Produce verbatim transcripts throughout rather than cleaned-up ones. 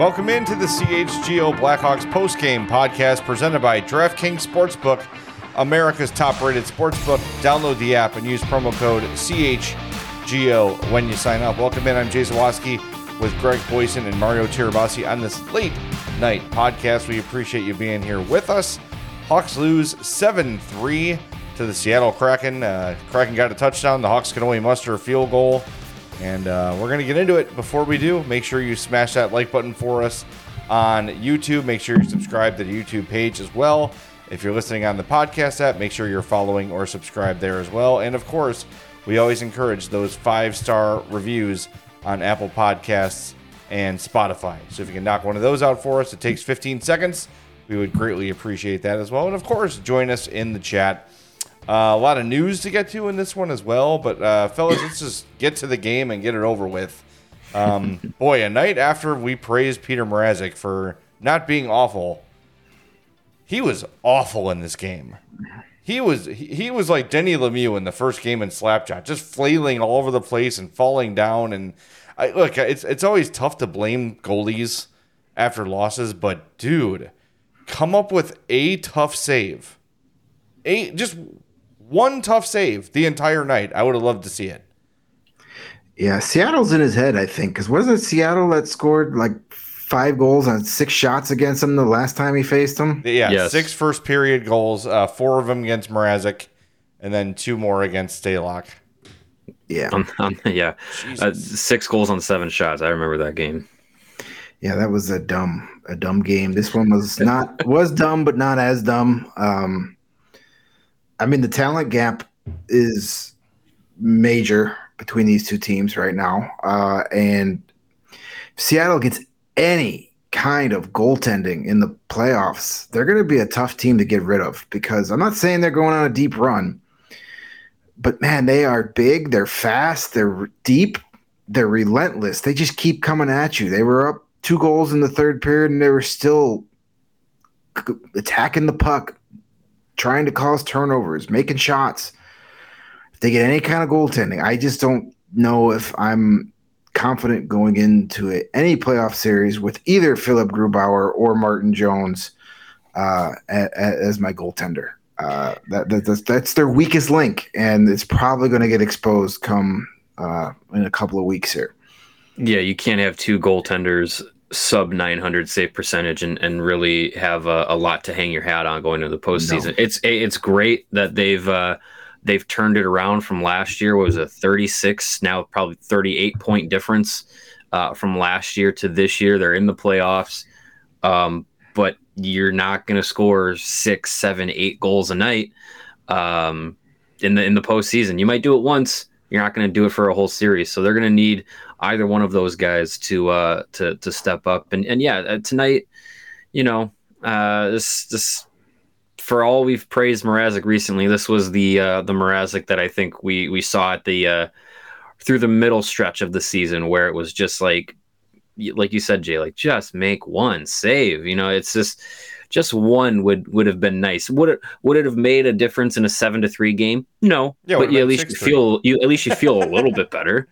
Welcome into the C H G O Blackhawks postgame podcast presented by DraftKings Sportsbook, America's top-rated sportsbook. Download the app and use promo code C H G O when you sign up. Welcome in. I'm Jay Zawoski with Greg Boyson and Mario Tirabassi on this late night podcast. We appreciate you being here with us. Hawks lose seven three to the Seattle Kraken. Uh, Kraken got a touchdown. The Hawks can only muster a field goal. And uh, we're going to get into it. Before we do, make sure you smash that like button for us on YouTube. Make sure you subscribe to the YouTube page as well. If you're listening on the podcast app, make sure you're following or subscribe there as well. And, of course, we always encourage those five-star reviews on Apple Podcasts and Spotify. So if you can knock one of those out for us, it takes fifteen seconds. We would greatly appreciate that as well. And, of course, join us in the chat. Uh, a lot of news to get to in this one as well, but uh, fellas, let's just get to the game and get it over with. Um, boy, a night after we praised Petr Mrazek for not being awful, he was awful in this game. He was he, he was like Denny Lemieux in the first game in Slapshot, just flailing all over the place and falling down. And I, look, it's it's always tough to blame goalies after losses, but dude, come up with a tough save, a just. One tough save the entire night. I would have loved to see it. Yeah, Seattle's in his head, I think. Because wasn't it Seattle that scored like five goals on six shots against him the last time he faced him? Yeah, yes. Six first period goals, uh, four of them against Mrazek, and then two more against Stalock. Yeah. Um, um, yeah. Uh, six goals on seven shots. I remember that game. Yeah, that was a dumb, a dumb game. This one was not was dumb, but not as dumb. Um I mean, the talent gap is major between these two teams right now. Uh, and if Seattle gets any kind of goaltending in the playoffs, they're going to be a tough team to get rid of, because I'm not saying they're going on a deep run, but, man, they are big, they're fast, they're deep, they're relentless. They just keep coming at you. They were up two goals in the third period, and they were still attacking the puck, trying to cause turnovers, making shots. If they get any kind of goaltending, I just don't know if I'm confident going into it, any playoff series with either Philip Grubauer or Martin Jones uh, as my goaltender. Uh, that, that that's, that's their weakest link, and it's probably going to get exposed come uh, in a couple of weeks here. Yeah, you can't have two goaltenders sub nine hundred save percentage and, and really have a, a lot to hang your hat on going into the postseason. No. It's it's great that they've uh, they've turned it around from last year. What was a thirty-six, now probably thirty-eight point difference uh, from last year to this year. They're in the playoffs, um, but you're not going to score six, seven, eight goals a night um, in the in the postseason. You might do it once. You're not going to do it for a whole series. So they're going to need either one of those guys to uh, to to step up. And and yeah, tonight, you know, uh, this this for all we've praised Mrazek recently, this was the uh, the Mrazek that I think we we saw at the uh, through the middle stretch of the season, where it was just like like you said, Jay, like just make one save. You know, it's just just one would would have been nice. Would it would it have made a difference in a seven to three game? No, yeah, but you at least you feel you at least you feel a little bit better.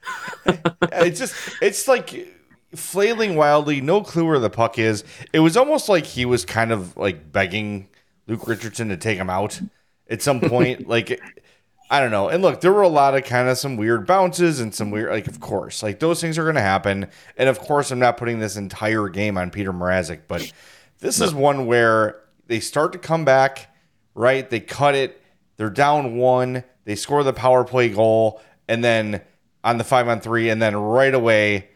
It's just it's like flailing wildly, no clue where the puck is. It was almost like he was kind of like begging Luke Richardson to take him out at some point. Like, I don't know. And look, there were a lot of kind of some weird bounces and some weird, like, of course, like those things are going to happen. And of course, I'm not putting this entire game on Petr Mrazek, but. This is one where they start to come back, right? They cut it. They're down one. They score the power play goal, and then on the five on three, and then right away,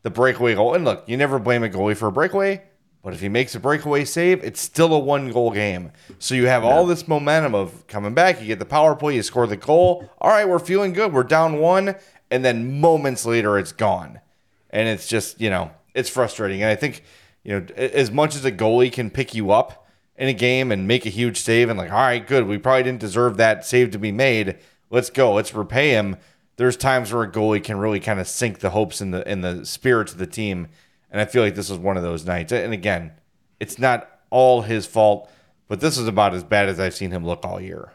the breakaway goal. And look, you never blame a goalie for a breakaway, but if he makes a breakaway save, it's still a one-goal game. So you have all this momentum of coming back. You get the power play. You score the goal. All right, we're feeling good. We're down one, and then moments later, it's gone. And it's just, you know, it's frustrating. And I think... You know, as much as a goalie can pick you up in a game and make a huge save and like, all right, good, we probably didn't deserve that save to be made. Let's go. Let's repay him. There's times where a goalie can really kind of sink the hopes and the and the spirits of the team. And I feel like this was one of those nights. And again, it's not all his fault, but this is about as bad as I've seen him look all year.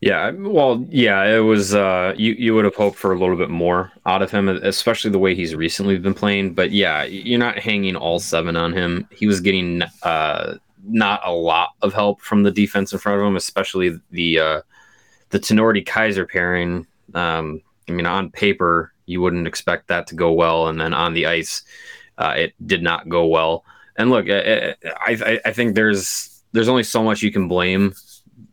Yeah, well, yeah, it was. Uh, you you would have hoped for a little bit more out of him, especially the way he's recently been playing. But yeah, you're not hanging all seven on him. He was getting uh, not a lot of help from the defense in front of him, especially the uh, the Tinordi Kaiser pairing. Um, I mean, on paper, you wouldn't expect that to go well, and then on the ice, uh, it did not go well. And look, I, I I think there's there's only so much you can blame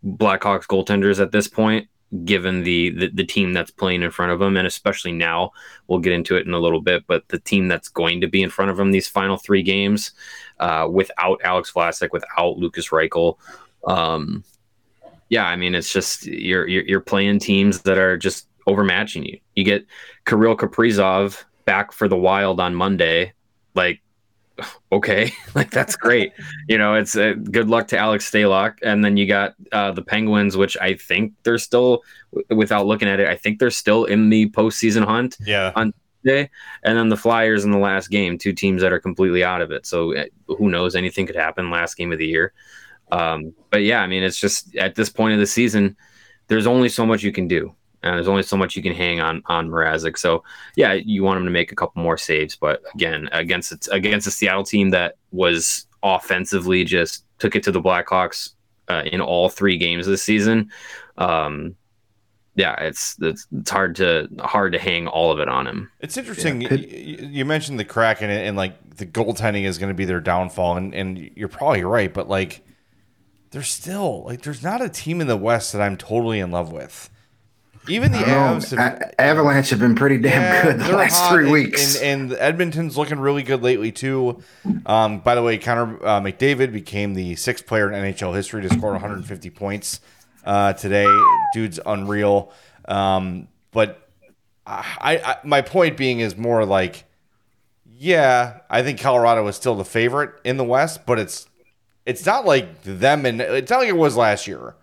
Blackhawks goaltenders at this point, given the, the the team that's playing in front of them, and especially now, we'll get into it in a little bit, but the team that's going to be in front of them these final three games, uh, without Alex Vlasic, without Lukas Reichel, um, yeah, I mean, it's just you're, you're you're playing teams that are just overmatching you. You get Kirill Kaprizov back for the Wild on Monday, like, okay, like that's great. You know, it's uh, good luck to Alex Stalock. And then you got uh, the Penguins, which I think they're still, w- without looking at it, I think they're still in the postseason hunt. Yeah. On Tuesday, and then the Flyers in the last game, two teams that are completely out of it. So uh, who knows? Anything could happen. Last game of the year. Um, but yeah, I mean, it's just at this point of the season, there's only so much you can do, and there's only so much you can hang on on Mrazek. So, yeah, you want him to make a couple more saves. But, again, against it's, against a Seattle team that was offensively just took it to the Blackhawks uh, in all three games this season, um, yeah, it's, it's it's hard to hard to hang all of it on him. It's interesting. Yeah. You, you mentioned the Kraken, and, and, like, the goaltending is going to be their downfall, and, and you're probably right. But, like, there's still – like, there's not a team in the West that I'm totally in love with. Even the Avs have, I, Avalanche have been pretty damn yeah, good the last hot. three weeks. And, and, and Edmonton's looking really good lately, too. Um, by the way, Connor uh, McDavid became the sixth player in N H L history to score one hundred fifty points uh, today. Dude's unreal. Um, but I, I, my point being is more like, yeah, I think Colorado is still the favorite in the West, but it's it's not like them, and it's not like it was last year,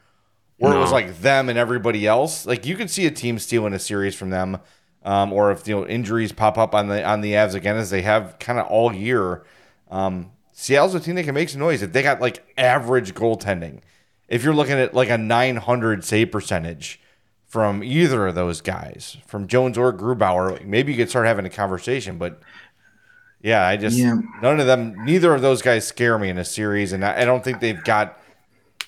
where no. It was like them and everybody else. Like, you could see a team stealing a series from them, um, or if, you know, injuries pop up on the on the Avs again, as they have kind of all year. Um, Seattle's a team that can make some noise if they got like average goaltending. If you're looking at like a nine hundred save percentage from either of those guys, from Jones or Grubauer, like, maybe you could start having a conversation. But yeah, I just yeah. none of them, neither of those guys scare me in a series, and I, I don't think they've got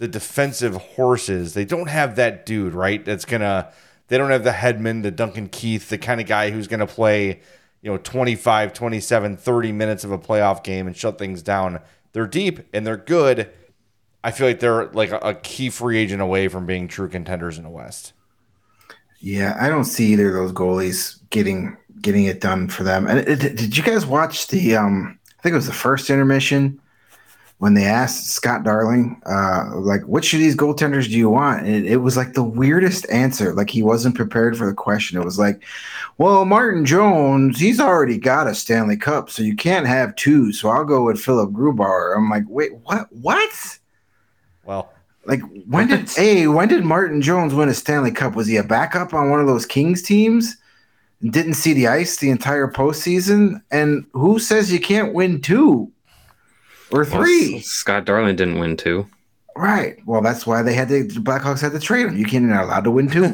the defensive horses. They don't have that dude, right? That's gonna. They don't have the Hedman, the Duncan Keith, the kind of guy who's gonna play, you know, twenty-five, twenty-seven, thirty minutes of a playoff game and shut things down. They're deep and they're good. I feel like they're like a, a key free agent away from being true contenders in the West. Yeah, I don't see either of those goalies getting getting it done for them. And it, it, did you guys watch the? Um, I think it was the first intermission, when they asked Scott Darling, uh, like, which of these goaltenders do you want? And it, it was like the weirdest answer. Like, he wasn't prepared for the question. It was like, well, Martin Jones, he's already got a Stanley Cup, so you can't have two. So I'll go with Philip Grubauer. I'm like, wait, what? What? Well, like, when did a when did Martin Jones win a Stanley Cup? Was he a backup on one of those Kings teams? Didn't see the ice the entire postseason? And who says you can't win two? Or three. Well, Scott Darling didn't win two. Right. Well, that's why they had to, the Blackhawks had to trade him. You can't, you're not allowed to win two.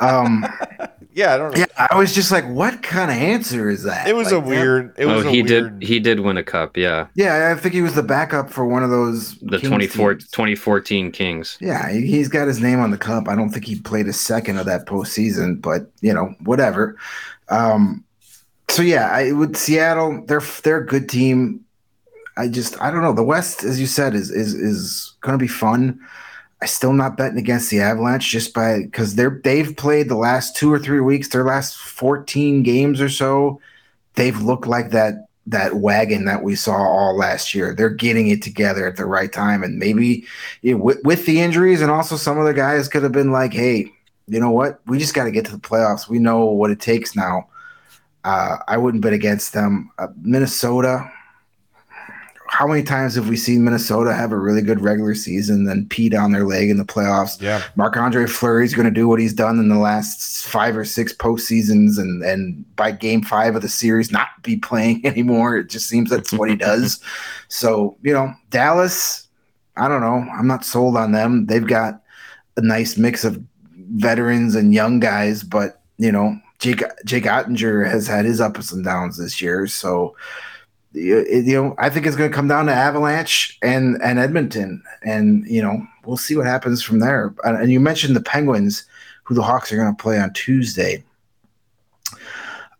Um, yeah, I don't know. Yeah, I was just like, what kind of answer is that? It was like, a weird. It was oh, a he weird... did. He did win a cup. Yeah. Yeah, I think he was the backup for one of those. The twenty fourteen Kings. Yeah, he's got his name on the cup. I don't think he played a second of that postseason, but you know, whatever. Um, so yeah, I with Seattle, they're they're a good team. I just, I don't know. The West, as you said, is is is going to be fun. I'm still not betting against the Avalanche just by because they're they've played the last two or three weeks, their last fourteen games or so. They've looked like that that wagon that we saw all last year. They're getting it together at the right time, and maybe you know, with, with the injuries and also some of the guys could have been like, hey, you know what? We just got to get to the playoffs. We know what it takes now. Uh, I wouldn't bet against them. Uh, Minnesota. How many times have we seen Minnesota have a really good regular season, then pee down their leg in the playoffs? Yeah. Marc-Andre Fleury's going to do what he's done in the last five or six postseasons, and and by game five of the series, not be playing anymore. It just seems that's what he does. So, you know, Dallas, I don't know. I'm not sold on them. They've got a nice mix of veterans and young guys, but you know, Jake Jake Ottinger has had his ups and downs this year. So, you know, I think it's going to come down to Avalanche and, and Edmonton, and you know, we'll see what happens from there. And you mentioned the Penguins, who the Hawks are going to play on Tuesday.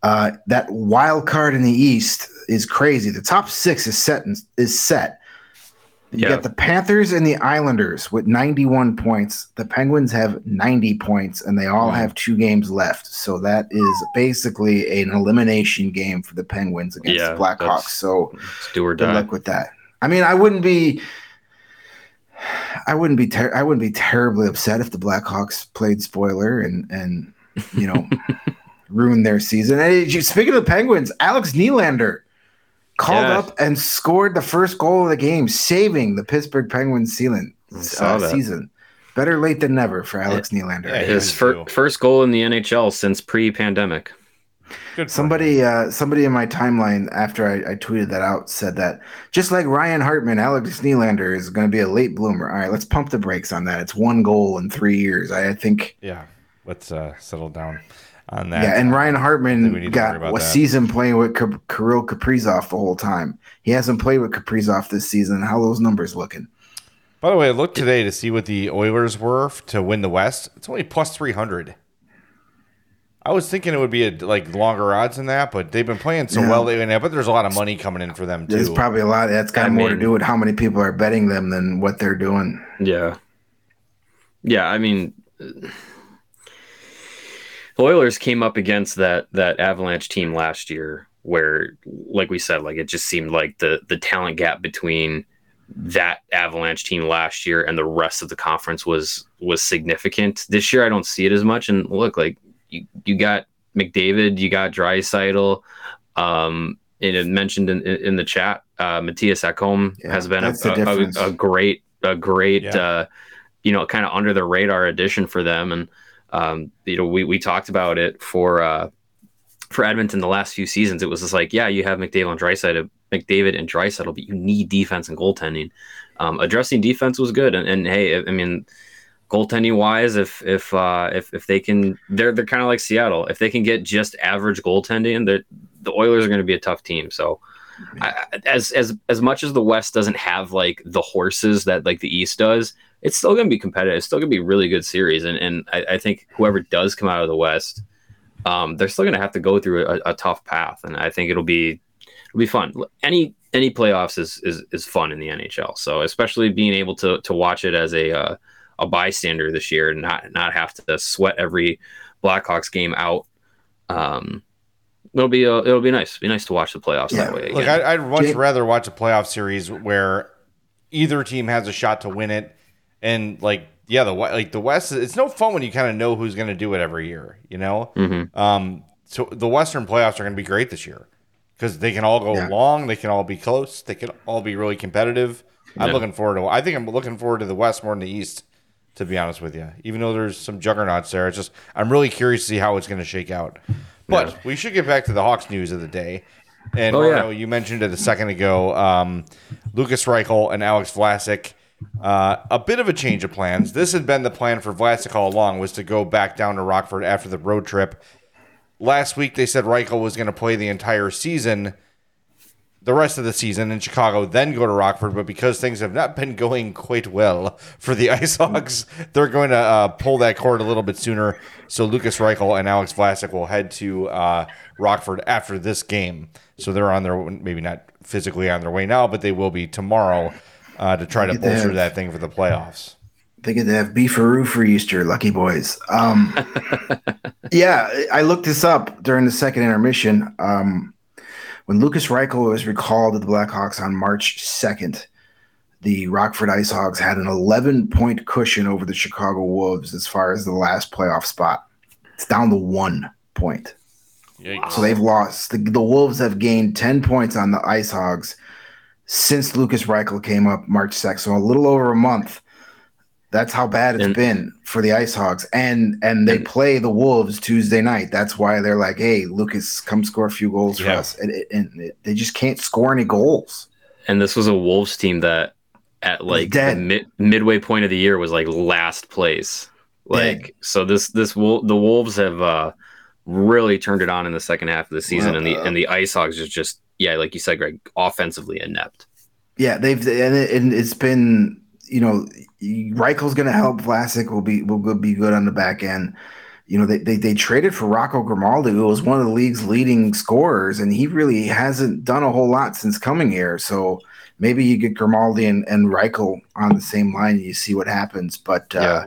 Uh, that wild card in the East is crazy. The top six is set. In, is set. You yep. got the Panthers and the Islanders with ninety-one points. The Penguins have ninety points, and they all have two games left. So that is basically an elimination game for the Penguins against yeah, the Blackhawks. So do or die. Good luck with that. I mean, I wouldn't be, I wouldn't be, ter- I wouldn't be terribly upset if the Blackhawks played spoiler and and you know ruined their season. And speaking of the Penguins, Alex Nylander called yes. up and scored the first goal of the game, saving the Pittsburgh Penguins season. Uh, season. Better late than never for Alex it, Nylander. Yeah, his fir- first goal in the N H L since pre-pandemic. Good somebody uh, somebody in my timeline after I, I tweeted that out said that just like Ryan Hartman, Alex Nylander is going to be a late bloomer. All right, let's pump the brakes on that. It's one goal in three years. I, I think. Yeah, let's uh, settle down on that. Yeah, and Ryan Hartman got a that. season playing with K- Kirill Kaprizov the whole time. He hasn't played with Kaprizov this season. How are those numbers looking? By the way, I looked today to see what the Oilers were to win the West. It's only plus three hundred. I was thinking it would be a, like longer odds than that, but they've been playing so yeah. well lately. I bet there's a lot of money coming in for them too. There's probably a lot. That's got I more mean, to do with how many people are betting them than what they're doing. Yeah. Yeah, I mean... The Oilers came up against that that Avalanche team last year where, like we said, like it just seemed like the the talent gap between that Avalanche team last year and the rest of the conference was was significant. This year I don't see it as much. And look, like you, you got McDavid, you got Draisaitl, um, and it mentioned in, in the chat, uh, Matthias Ekholm yeah, has been a, a, a, a great a great yeah. uh, you know, kind of under the radar addition for them. And Um, you know, we, we talked about it for uh, for Edmonton the last few seasons. It was just like, yeah, you have McDavid and Draisaitl, McDavid and Draisaitl, but you need defense and goaltending. Um, addressing defense was good, and, and hey, I mean, goaltending wise, if if uh, if if they can, they're they're kind of like Seattle. If they can get just average goaltending, the the Oilers are going to be a tough team. So, I, as as as much as the West doesn't have like the horses that like the East does, it's still going to be competitive. It's still going to be a really good series. And and I, I think whoever does come out of the West, um, they're still going to have to go through a, a tough path. And I think it'll be it'll be fun. Any any playoffs is is, is fun in the N H L. So especially being able to to watch it as a uh, a bystander this year and not not have to sweat every Blackhawks game out. Um, it'll be uh, it'll be nice. Be nice to watch the playoffs yeah. that way. Again. Look, I'd, I'd much Jake. rather watch a playoff series where either team has a shot to win it. And like, yeah, the like the West, it's no fun when you kind of know who's going to do it every year, you know. Mm-hmm. Um, so the Western playoffs are going to be great this year because they can all go yeah. long, they can all be close, they can all be really competitive. I'm yeah. looking forward to. I think I'm looking forward to the West more than the East, to be honest with you. Even though there's some juggernauts there, it's just I'm really curious to see how it's going to shake out. But yeah. we should get back to the Hawks news of the day. And oh, yeah. you mentioned it a second ago, um, Lukas Reichel and Alex Vlasic. Uh, a bit of a change of plans. This had been the plan for Vlasic all along, was to go back down to Rockford after the road trip. Last week they said Reichel was going to play the entire season, the rest of the season in Chicago, then go to Rockford. But because things have not been going quite well for the IceHogs, they're going to uh, pull that cord a little bit sooner. So Lukas Reichel and Alex Vlasic will head to uh, Rockford after this game. So they're on their maybe not physically on their way now, but they will be tomorrow. Uh, to try to bolster have, that thing for the playoffs. They get to have beefaroo for Easter, lucky boys. Um, yeah, I looked this up during the second intermission. Um, when Lukas Reichel was recalled to the Blackhawks on March second, the Rockford IceHogs had an eleven-point cushion over the Chicago Wolves as far as the last playoff spot. It's down to one point. Yikes. So they've lost. The, the Wolves have gained ten points on the IceHogs since Lukas Reichel came up March sixth, so a little over a month. That's how bad it's and, been for the IceHogs. And and they and, play the Wolves Tuesday night. That's why they're like, hey, Lukas, come score a few goals yeah. for us. And, and, and they just can't score any goals. And this was a Wolves team that at like the mid, midway point of the year was like last place. Like Dang. so, this this the Wolves have uh, really turned it on in the second half of the season, wow. and the and the IceHogs is just yeah, like you said, Greg, offensively inept. Yeah, they've and, it, and it's been you know Reichel's going to help. Vlasic will be will be good on the back end. You know, they, they they traded for Rocco Grimaldi, who was one of the league's leading scorers, and he really hasn't done a whole lot since coming here. So maybe you get Grimaldi and, and Reichel on the same line and you see what happens. But, uh, yeah.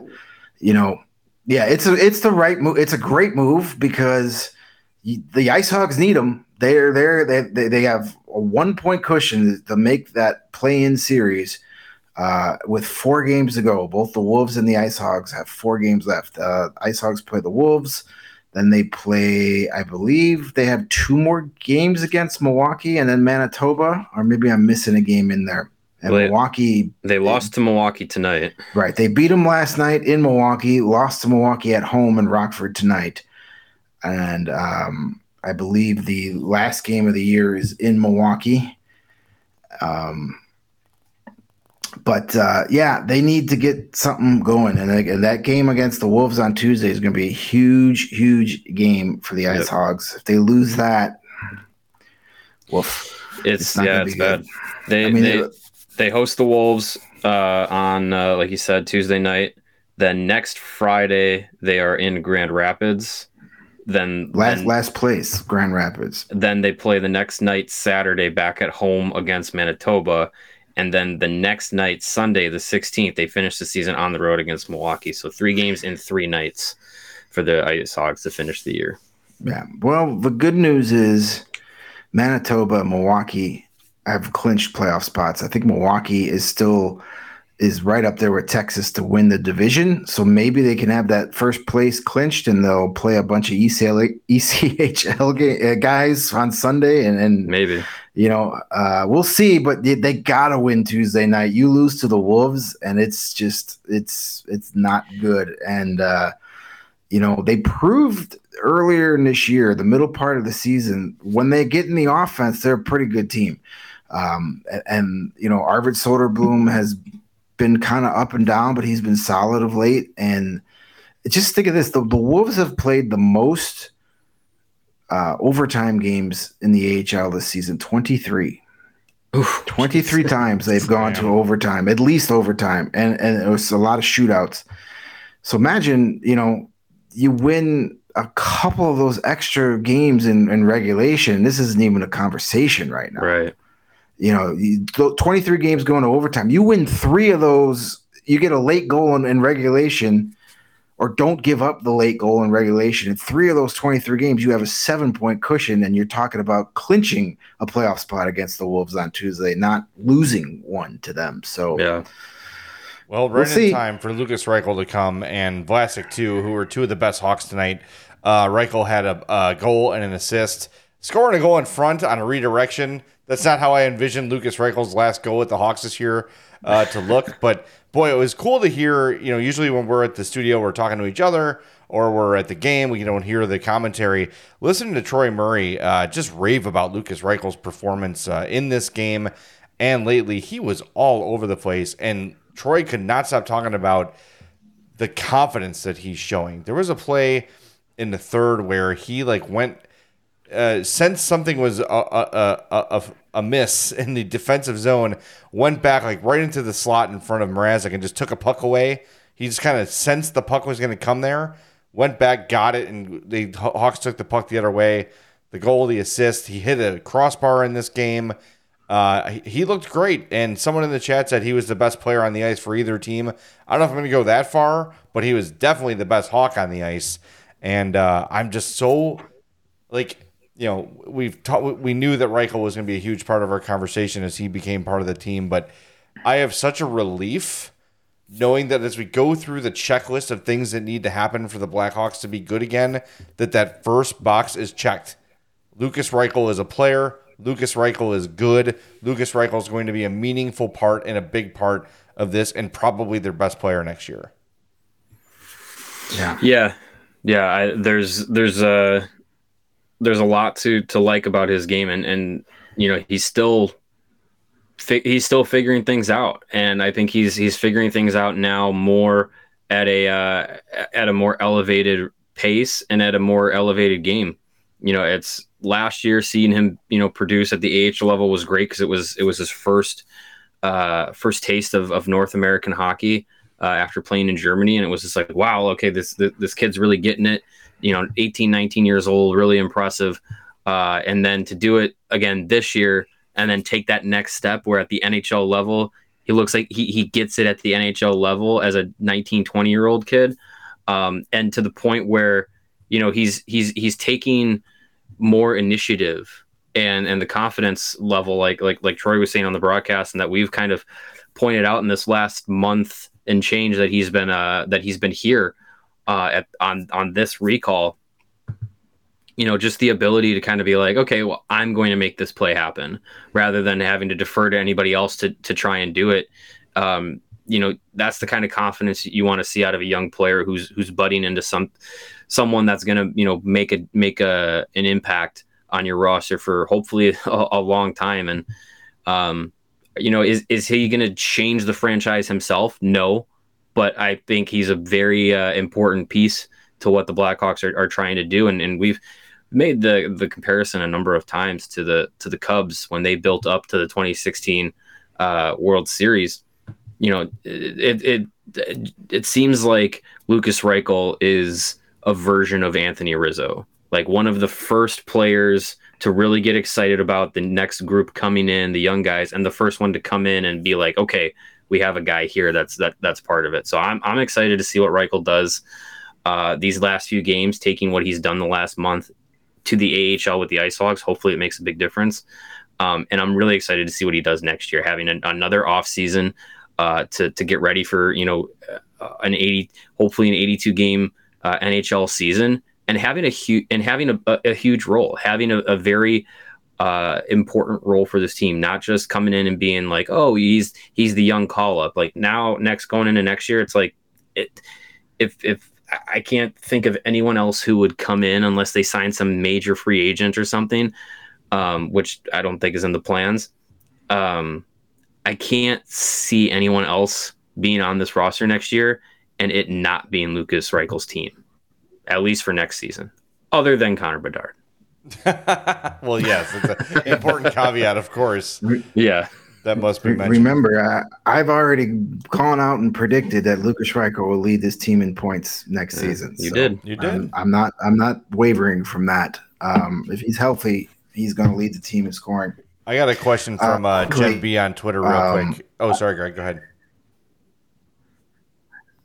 you know, yeah, it's a, it's the right move. It's a great move because you, the IceHogs need them. They're there. They, they they have a one-point cushion to make that play-in series uh, with four games to go. Both the Wolves and the IceHogs have four games left. Uh, IceHogs play the Wolves. Then they play, I believe, they have two more games against Milwaukee and then Manitoba, or maybe I'm missing a game in there. And well, Milwaukee. They lost they, to Milwaukee tonight. Right. They beat them last night in Milwaukee, lost to Milwaukee at home in Rockford tonight. And um, I believe the last game of the year is in Milwaukee. Um, but, uh, yeah, they need to get something going. And they, that game against the Wolves on Tuesday is going to be a huge, huge game for the IceHogs. Yep. If they lose that, woof. It's, it's not yeah, it's bad. Good. They, I mean, they, they host the Wolves uh, on, uh, like you said, Tuesday night. Then next Friday, they are in Grand Rapids. Then last then, last place, Grand Rapids. Then they play the next night, Saturday, back at home against Manitoba. And then the next night, Sunday, the sixteenth, they finish the season on the road against Milwaukee. So three games in three nights for the IceHogs to finish the year. Yeah. Well, the good news is Manitoba, Milwaukee have clinched playoff spots. I think Milwaukee is still is right up there with Texas to win the division. So maybe they can have that first place clinched and they'll play a bunch of E C H L guys on Sunday. And, and maybe. You know, uh, we'll see, but they, they gotta win Tuesday night. You lose to the Wolves, and it's just it's it's not good. And uh, you know, they proved earlier in this year, the middle part of the season, when they get in the offense, they're a pretty good team. Um, and, and you know, Arvid Soderblom has been kind of up and down, but he's been solid of late. And just think of this: the, the Wolves have played the most Uh, overtime games in the A H L this season, twenty-three. Oof. twenty-three times they've gone to overtime, at least overtime, and and it was a lot of shootouts. So imagine, you know, you win a couple of those extra games in, in regulation. This isn't even a conversation right now. Right. You know, you, twenty-three games going to overtime. You win three of those, you get a late goal in, in regulation, or don't give up the late goal in regulation. In three of those twenty-three games, you have a seven-point cushion, and you're talking about clinching a playoff spot against the Wolves on Tuesday, not losing one to them. So, yeah. Well, right we'll in time for Lukas Reichel to come and Vlasic, too, who were two of the best Hawks tonight. Uh, Reichel had a, a goal and an assist. Scoring a goal in front on a redirection. That's not how I envisioned Lukas Reichel's last goal at the Hawks this year uh, to look. But, boy, it was cool to hear. You know, usually when we're at the studio, we're talking to each other or we're at the game. We don't hear the commentary. Listening to Troy Murray uh, just rave about Lukas Reichel's performance uh, in this game and lately. He was all over the place. And Troy could not stop talking about the confidence that he's showing. There was a play in the third where he, like, went – Uh, since something was a, a, a, a miss in the defensive zone, went back like right into the slot in front of Mrazek and just took a puck away. He just kind of sensed the puck was going to come there, went back, got it, and the Hawks took the puck the other way. The goal, the assist, he hit a crossbar in this game. Uh, he looked great, and someone in the chat said he was the best player on the ice for either team. I don't know if I'm going to go that far, but he was definitely the best Hawk on the ice, and uh, I'm just so like. You know, we've ta- we knew that Reichel was going to be a huge part of our conversation as he became part of the team, but I have such a relief knowing that as we go through the checklist of things that need to happen for the Blackhawks to be good again, that that first box is checked. Lukas Reichel is a player. Lukas Reichel is good. Lukas Reichel is going to be a meaningful part and a big part of this and probably their best player next year. Yeah. Yeah. Yeah. I, there's, there's a, uh... There's a lot to, to like about his game, and, and you know he's still fi- he's still figuring things out, and I think he's he's figuring things out now more at a uh, at a more elevated pace and at a more elevated game. You know, it's last year seeing him, you know, produce at the A H L level was great because it was it was his first uh, first taste of, of North American hockey uh, after playing in Germany, and it was just like, wow, okay, this this, this kid's really getting it. You know, eighteen, nineteen years old, really impressive. Uh, and then to do it again this year and then take that next step where at the N H L level, he looks like he he gets it at the N H L level as a nineteen, twenty year old kid. Um, and to the point where, you know, he's, he's, he's taking more initiative and, and the confidence level, like, like, like Troy was saying on the broadcast, and that we've kind of pointed out in this last month and change that he's been, uh, that he's been here. Uh, at, on on this recall, you know, just the ability to kind of be like, okay, well, I'm going to make this play happen rather than having to defer to anybody else to to try and do it. Um, you know, that's the kind of confidence you want to see out of a young player who's who's butting into some someone that's going to, you know, make a make a an impact on your roster for hopefully a, a long time. And um, you know, is is he going to change the franchise himself? No. But I think he's a very uh, important piece to what the Blackhawks are, are trying to do, and, and we've made the the comparison a number of times to the to the Cubs when they built up to the twenty sixteen uh, World Series. You know, it it it, it seems like Lukas Reichel is a version of Anthony Rizzo, like one of the first players to really get excited about the next group coming in, the young guys, and the first one to come in and be like, okay, we have a guy here that's that that's part of it. So I'm I'm excited to see what Reichel does uh, these last few games, taking what he's done the last month to the A H L with the IceHogs. Hopefully it makes a big difference. Um, and I'm really excited to see what he does next year, having an, another offseason uh, to to get ready for, you know, an eighty, hopefully an eighty-two game uh, N H L season, and having a huge and having a, a, a huge role, having a, a very uh important role for this team, not just coming in and being like, oh, he's he's the young call up. Like now, next going into next year, it's like it if if I can't think of anyone else who would come in unless they sign some major free agent or something, um which I don't think is in the plans. um I can't see anyone else being on this roster next year and it not being Lukas Reichel's team, at least for next season, other than Conor Bedard. Well, yes, it's an important caveat, of course. Yeah, that must be mentioned. Remember, uh, I've already gone out and predicted that Lukas Reichel will lead this team in points next yeah, season. You so did, you did. I'm, I'm not, I'm not wavering from that. Um, if he's healthy, he's going to lead the team in scoring. I got a question from uh, uh, Jim B on Twitter, real um, quick. Oh, sorry, Greg, go ahead.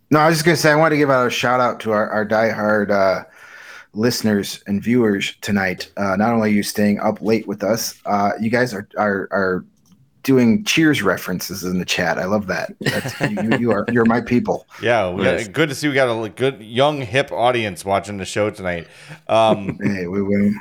No, I was just going to say I want to give out a shout out to our our diehard. Uh, listeners and viewers tonight. Uh, not only are you staying up late with us, uh, you guys are, are are doing Cheers references in the chat. I love that. That's, you, you are you're my people. Yeah, we yes. got, good to see we got a good young hip audience watching the show tonight. Um, hey, we win.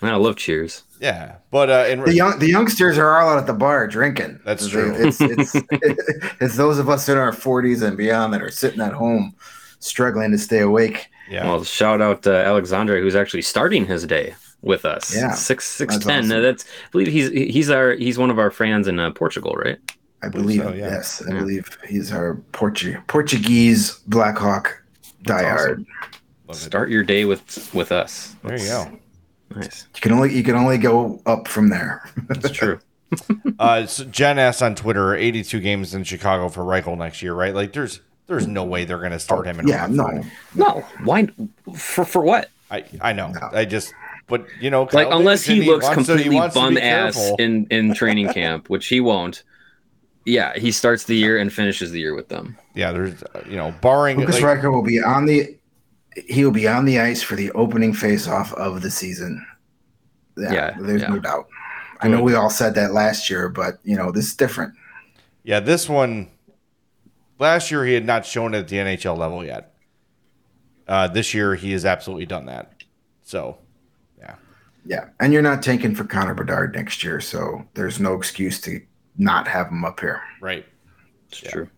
I love Cheers. Yeah, but uh, in... the young the youngsters are all out at the bar drinking. That's it's, true. It's it's, it's it's those of us in our forties and beyond that are sitting at home struggling to stay awake. Yeah. Well, shout out to Alexandre, who's actually starting his day with us. Yeah, six six that's ten. Awesome. Now that's I believe he's he's our he's one of our fans in uh, Portugal, right? I believe so, yeah. yes, I yeah. believe he's our Portu- Portuguese Blackhawk diehard. Awesome. Start your day with with us. There that's, you go. Nice. You can only you can only go up from there. That's true. uh, so Jen asked on Twitter, eighty-two games in Chicago for Reichel next year, right? Like there's. There's no way they're going to start him. In yeah, no, him. no. Why? For for what? I, I know. No. I just, but you know, like unless he looks completely bum ass in, in training camp, which he won't. Yeah, he starts the year and finishes the year with them. Yeah, there's, you know, barring Lukas like, Reichel will be on the, he will be on the ice for the opening faceoff of the season. Yeah, yeah there's yeah. no doubt. Good. I know we all said that last year, but you know this is different. Yeah, this one. Last year, he had not shown it at the N H L level yet. Uh, this year, he has absolutely done that. So, yeah. Yeah, and you're not tanking for Connor Bedard next year, so there's no excuse to not have him up here. Right. It's yeah. true.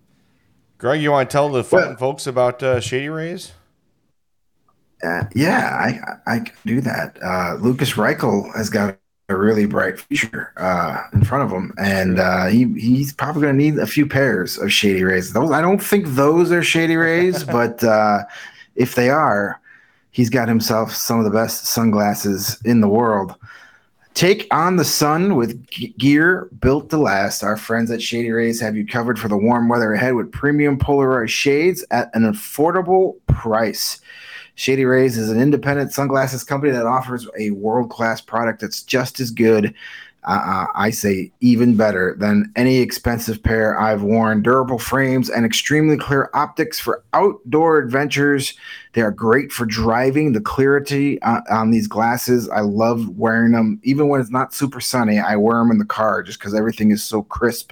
Greg, you want to tell the well, folks about uh, Shady Rays? Uh, yeah, I, I can do that. Uh, Lukas Reichel has got a really bright future uh, in front of him. And uh, he, he's probably going to need a few pairs of Shady Rays. Those, I don't think those are Shady Rays, but uh, if they are, he's got himself some of the best sunglasses in the world. Take on the sun with g- gear built to last. Our friends at Shady Rays have you covered for the warm weather ahead with premium polarized shades at an affordable price. Shady Rays is an independent sunglasses company that offers a world-class product that's just as good, uh, I say even better, than any expensive pair I've worn. Durable frames and extremely clear optics for outdoor adventures. They are great for driving. The clarity uh, on these glasses, I love wearing them. Even when it's not super sunny, I wear them in the car just because everything is so crisp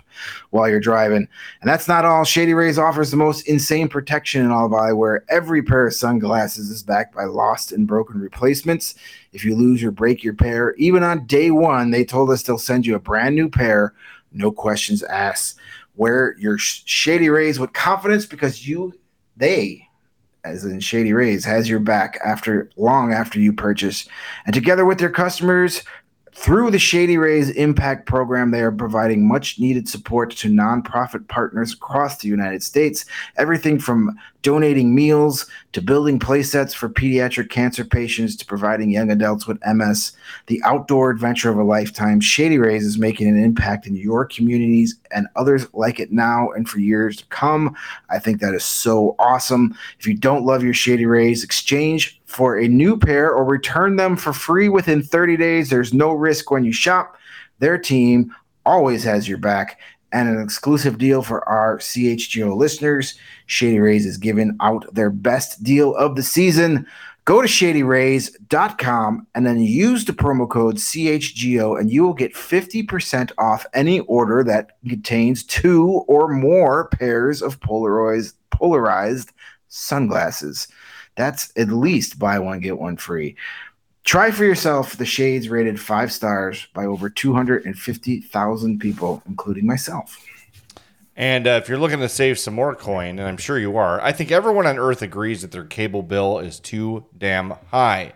while you're driving. And that's not all. Shady Rays offers the most insane protection in all of eyewear. Every pair of sunglasses is backed by lost and broken replacements. If you lose or break your pair, even on day one, they told us they'll send you a brand new pair. No questions asked. Wear your Shady Rays with confidence because you, they... as in Shady Rays, has your back after long after you purchase. And together with their customers, through the Shady Rays Impact Program, they are providing much-needed support to nonprofit partners across the United States. Everything from donating meals to building playsets for pediatric cancer patients to providing young adults with M S. The outdoor adventure of a lifetime, Shady Rays is making an impact in your communities and others like it now and for years to come. I think that is so awesome. If you don't love your Shady Rays, exchange for a new pair or return them for free within thirty days. There's no risk when you shop. Their team always has your back. And an exclusive deal for our C H G O listeners, Shady Rays is giving out their best deal of the season. Go to shady rays dot com and then use the promo code C H G O and you will get fifty percent off any order that contains two or more pairs of polarized, polarized sunglasses. That's at least buy one, get one free. Try for yourself the shades rated five stars by over two hundred fifty thousand people, including myself. And uh, if you're looking to save some more coin, and I'm sure you are, I think everyone on Earth agrees that their cable bill is too damn high.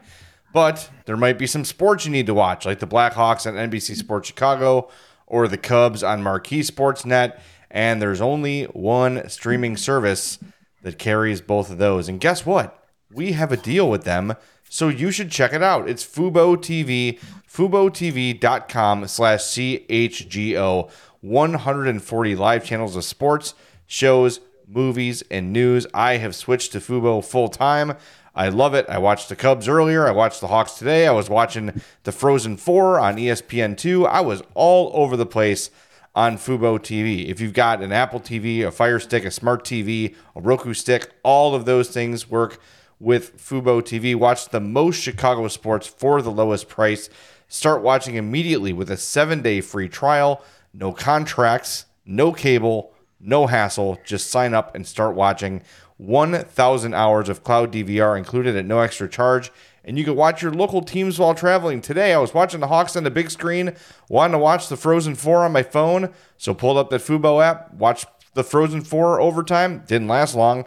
But there might be some sports you need to watch, like the Blackhawks on N B C Sports Chicago or the Cubs on Marquee Sportsnet. And there's only one streaming service that carries both of those. And guess what? We have a deal with them. So you should check it out. It's FuboTV, FuboTV.com slash C H G O. one hundred forty live channels of sports, shows, movies, and news. I have switched to Fubo full time. I love it. I watched the Cubs earlier. I watched the Hawks today. I was watching the Frozen Four on E S P N two. I was all over the place on Fubo T V. If you've got an Apple T V, a Fire Stick, a Smart T V, a Roku Stick, all of those things work with Fubo T V. Watch the most Chicago sports for the lowest price. Start watching immediately with a seven-day free trial. No contracts, no cable, no hassle. Just sign up and start watching. one thousand hours of cloud D V R included at no extra charge. And you can watch your local teams while traveling. Today, I was watching the Hawks on the big screen, wanting to watch the Frozen Four on my phone. So pulled up that Fubo app, watched the Frozen Four overtime. Didn't last long,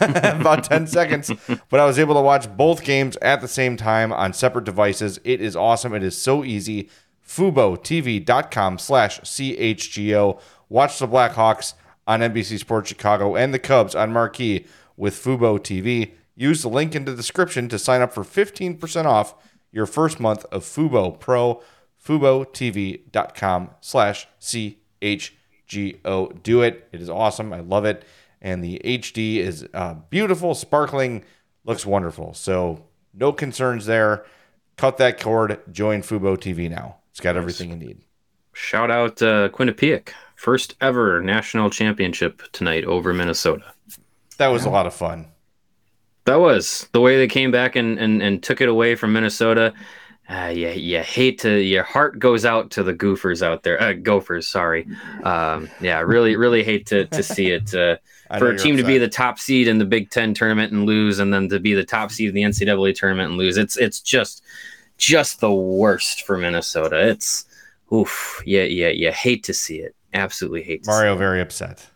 about ten seconds, but I was able to watch both games at the same time on separate devices. It is awesome. It is so easy. FuboTV.com slash C H G O. Watch the Blackhawks on N B C Sports Chicago and the Cubs on Marquee with Fubo T V. Use the link in the description to sign up for fifteen percent off your first month of Fubo Pro. FuboTV.com slash C H G O. G O. Do it. It is awesome. I love it. And the H D is uh, beautiful, sparkling, looks wonderful. So no concerns there. Cut that cord. Join Fubo T V now. It's got everything you need. Shout out uh, Quinnipiac. First ever national championship tonight over Minnesota. That was yeah. a lot of fun. That was. The way they came back and, and, and took it away from Minnesota. Uh, you, you hate to, your heart goes out to the goofers out there. Uh, gophers, sorry. Um, yeah, really, really hate to to see it. Uh, for a team upset. to be the top seed in the Big Ten tournament and lose, and then to be the top seed in the N C double A tournament and lose. It's it's just just the worst for Minnesota. It's, oof, yeah, yeah, you hate to see it. Absolutely hate to Mario see it. Mario very upset.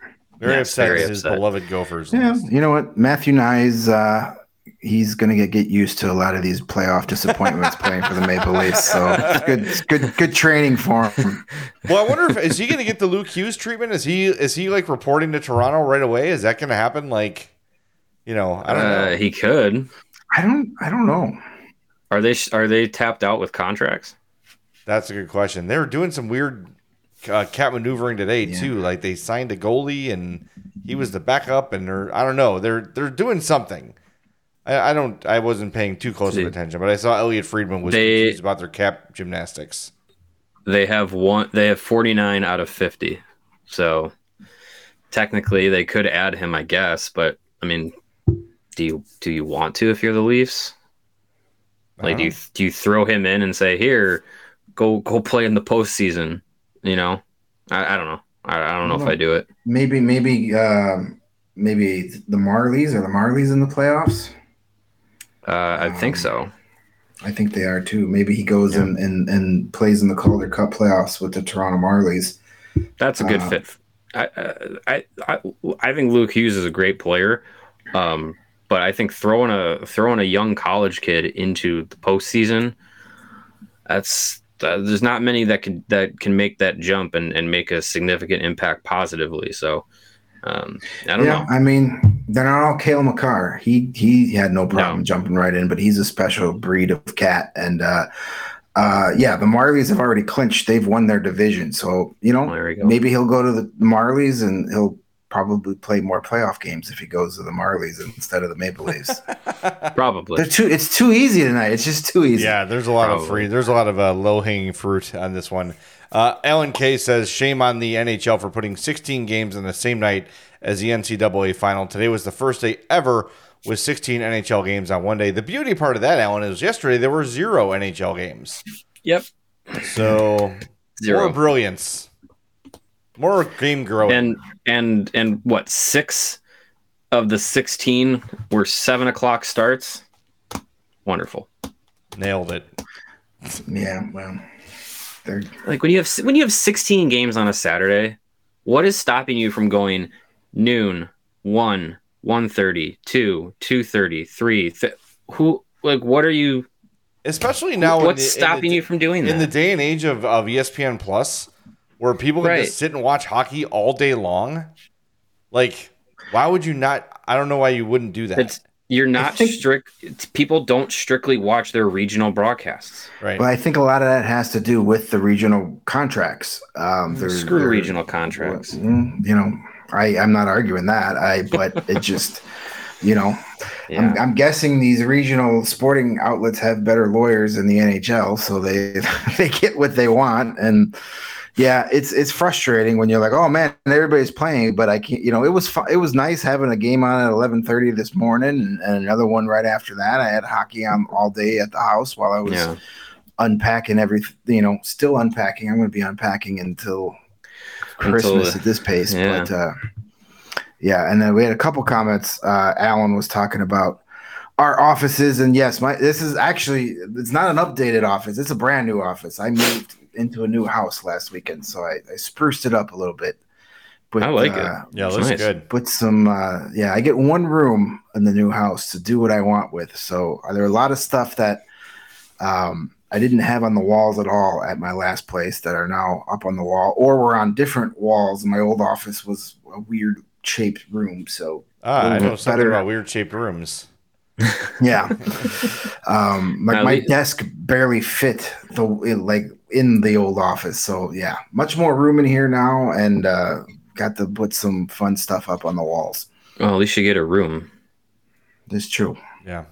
Very yes, upset very with upset. his beloved Gophers. Yeah, you know what? Matthew Nye's... Uh... he's going to get, get used to a lot of these playoff disappointments playing for the Maple Leafs. So it's good, it's good, good training for him. Well, I wonder if, is he going to get the Luke Hughes treatment? Is he, is he like reporting to Toronto right away? Is that going to happen? Like, you know, I don't uh, know. He could. I don't, I don't know. Are they, are they tapped out with contracts? That's a good question. They were doing some weird uh, cat maneuvering today yeah. too. Like they signed a goalie and he was the backup and they're, I don't know. They're, they're doing something. I don't. I wasn't paying too close of attention, but I saw Elliot Friedman was they, confused about their cap gymnastics. They have one. They have forty-nine out of fifty, so technically they could add him, I guess. But I mean, do you do you want to if you're the Leafs? Like, do you do you throw him in and say, "Here, go go play in the postseason"? You know, I, I don't know. I, I don't know I don't if know. I do it. Maybe maybe uh, maybe the Marlies or the Marlies in the playoffs. Uh, I um, think so. I think they are too. Maybe he goes yeah. and, and, and plays in the Calder Cup playoffs with the Toronto Marlies. That's a good uh, fit. I, I I I think Luke Hughes is a great player, um, but I think throwing a throwing a young college kid into the postseason, that's uh, there's not many that can that can make that jump and, and make a significant impact positively. So. Um, I don't yeah, know. I mean, they're not all Cale Makar. He he had no problem no. jumping right in, but he's a special breed of cat. And uh, uh, yeah, the Marlies have already clinched. They've won their division. So, you know, maybe he'll go to the Marlies and he'll probably play more playoff games if he goes to the Marlies instead of the Maple Leafs. Probably. They're too, it's too easy tonight. It's just too easy. Yeah, there's a lot probably. of free. There's a lot of uh, low-hanging fruit on this one. Uh, Alan K says, shame on the N H L for putting sixteen games on the same night as the N C double A final. Today was the first day ever with sixteen N H L games on one day. The beauty part of that, Alan, is yesterday there were zero N H L games. Yep. So zero. More brilliance. More game growth. And and and what, six of the sixteen were seven o'clock starts? Wonderful. Nailed it. Yeah, well. They're... Like when you have when you have sixteen games on a Saturday, what is stopping you from going noon, one, one thirty, two, two thirty, three? Th- who like what are you? Especially now, what's the, stopping the, you from doing that in the day and age of, of E S P N Plus, where people can right. just sit and watch hockey all day long? Like, why would you not? I don't know why you wouldn't do that. It's, You're not think, strict. People don't strictly watch their regional broadcasts. Right. Well, I think a lot of that has to do with the regional contracts. Um, they're, Screw they're, regional contracts. You know, I, I'm not arguing that. I but it just, you know, yeah. I'm, I'm guessing these regional sporting outlets have better lawyers in the N H L, so they they get what they want. And yeah, it's it's frustrating when you're like, oh man, everybody's playing, but I can't. You know, it was fu- it was nice having a game on at eleven thirty this morning, and, and another one right after that. I had hockey on all day at the house while I was yeah. unpacking everything. You know, still unpacking. I'm going to be unpacking until Christmas until, at this pace. Yeah. But uh, yeah, and then we had a couple comments. Uh, Alan was talking about our offices, and yes, my this is actually it's not an updated office. It's a brand new office. I moved into a new house last weekend, so I, I spruced it up a little bit. But, I like uh, it. Yeah, it looks nice. Good. Put some, uh, yeah, I get one room in the new house to do what I want with. So there are a lot of stuff that um, I didn't have on the walls at all at my last place that are now up on the wall, or were on different walls. My old office was a weird shaped room, so ah, I know something about weird shaped rooms. Yeah, um, my, my desk barely fit the like. in the old office. So yeah, much more room in here now, and uh, got to put some fun stuff up on the walls. Well, at least you get a room. That's true. Yeah.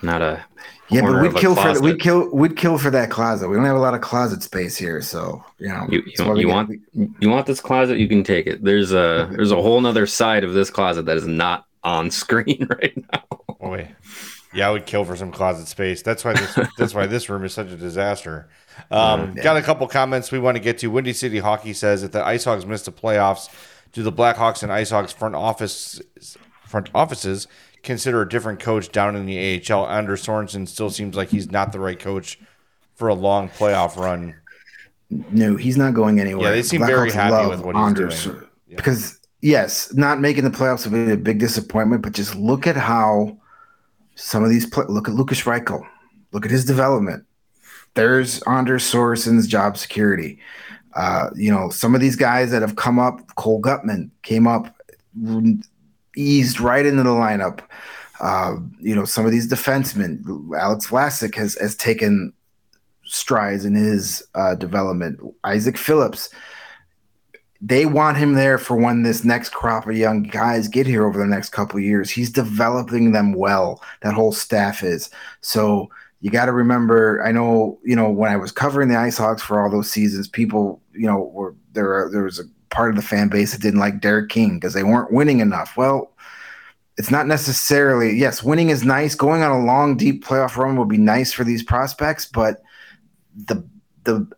Not a Yeah, but we'd kill for we'd kill we'd kill for that closet. We don't have a lot of closet space here, so you know. You, you, you want be... you want this closet, you can take it. There's a there's a whole nother side of this closet that is not on screen right now. Oh, wait. Yeah, I would kill for some closet space. That's why this that's why this room is such a disaster. Um, yeah. Got a couple comments we want to get to. Windy City Hockey says, if the IceHogs miss the playoffs, do the Blackhawks and IceHogs front office front offices consider a different coach down in the A H L? Anders Sorensen still seems like he's not the right coach for a long playoff run. No, he's not going anywhere. Yeah, they seem the very happy with what Anders, he's doing. Yeah. Because yes, not making the playoffs would be a big disappointment, but just look at how Some of these play- – look at Lukas Reichel. Look at his development. There's Anders Sorenson's job security. Uh, you know, some of these guys that have come up, Cole Gutman came up, eased right into the lineup. Uh, you know, some of these defensemen, Alex Vlasic has, has taken strides in his uh, development. Isaac Phillips, they want him there for when this next crop of young guys get here over the next couple of years. He's developing them well, that whole staff is. So you got to remember, I know, you know, when I was covering the IceHogs for all those seasons, people, you know, were there, there was a part of the fan base that didn't like Derek King because they weren't winning enough. Well, it's not necessarily, yes, winning is nice. Going on a long, deep playoff run would be nice for these prospects, but the the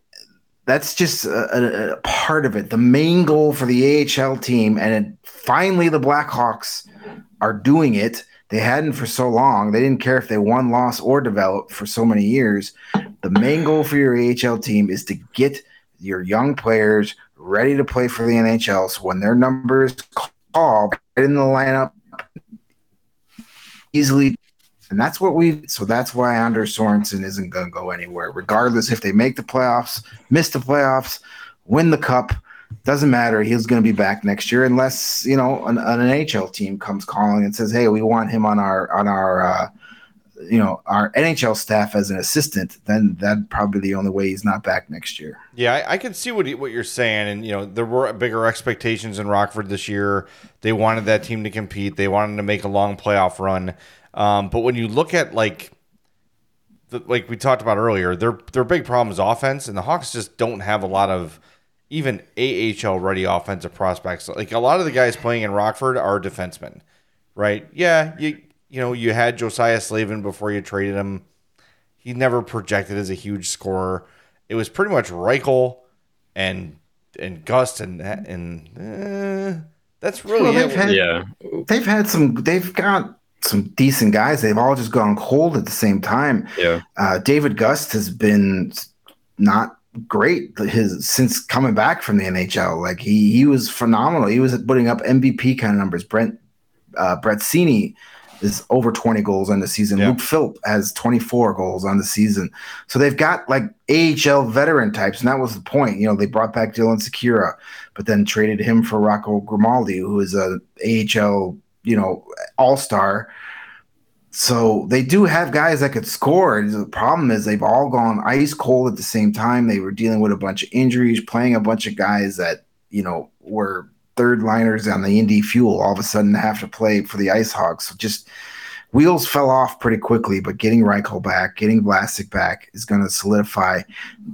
that's just a, a part of it. The main goal for the A H L team, and it, finally the Blackhawks are doing it. They hadn't for so long. They didn't care if they won, lost, or developed for so many years. The main goal for your A H L team is to get your young players ready to play for the N H L. So when their numbers call right in the lineup, easily, and that's what we. So that's why Anders Sorensen isn't going to go anywhere, regardless if they make the playoffs, miss the playoffs, win the cup. Doesn't matter. He's going to be back next year, unless you know an, an N H L team comes calling and says, "Hey, we want him on our on our uh, you know our N H L staff as an assistant." Then that'd probably be the only way he's not back next year. Yeah, I, I can see what what you're saying, and you know there were bigger expectations in Rockford this year. They wanted that team to compete. They wanted to make a long playoff run. Um, but when you look at like, the, like we talked about earlier, their their big problem is offense, and the Hawks just don't have a lot of even A H L ready offensive prospects. Like a lot of the guys playing in Rockford are defensemen, right? Yeah, you you know you had Josiah Slavin before you traded him. He never projected as a huge scorer. It was pretty much Reichel and and Gust and and uh, that's really well, they've it. Had, yeah. They've had some. They've got some decent guys. They've all just gone cold at the same time. Yeah. Uh, David Gust has been not great his since coming back from the N H L. Like he he was phenomenal. He was putting up M V P kind of numbers. Brent uh, Brett Sini is over twenty goals on the season. Yeah. Luke Philp has twenty-four goals on the season. So they've got like A H L veteran types, and that was the point. You know, they brought back Dylan Sekera, but then traded him for Rocco Grimaldi, who is a A H L, you know, all-star. So they do have guys that could score. The problem is they've all gone ice cold at the same time. They were dealing with a bunch of injuries, playing a bunch of guys that, you know, were third liners on the Indy Fuel, all of a sudden have to play for the IceHogs. So just wheels fell off pretty quickly, but getting Reichel back, getting Vlasic back is going to solidify.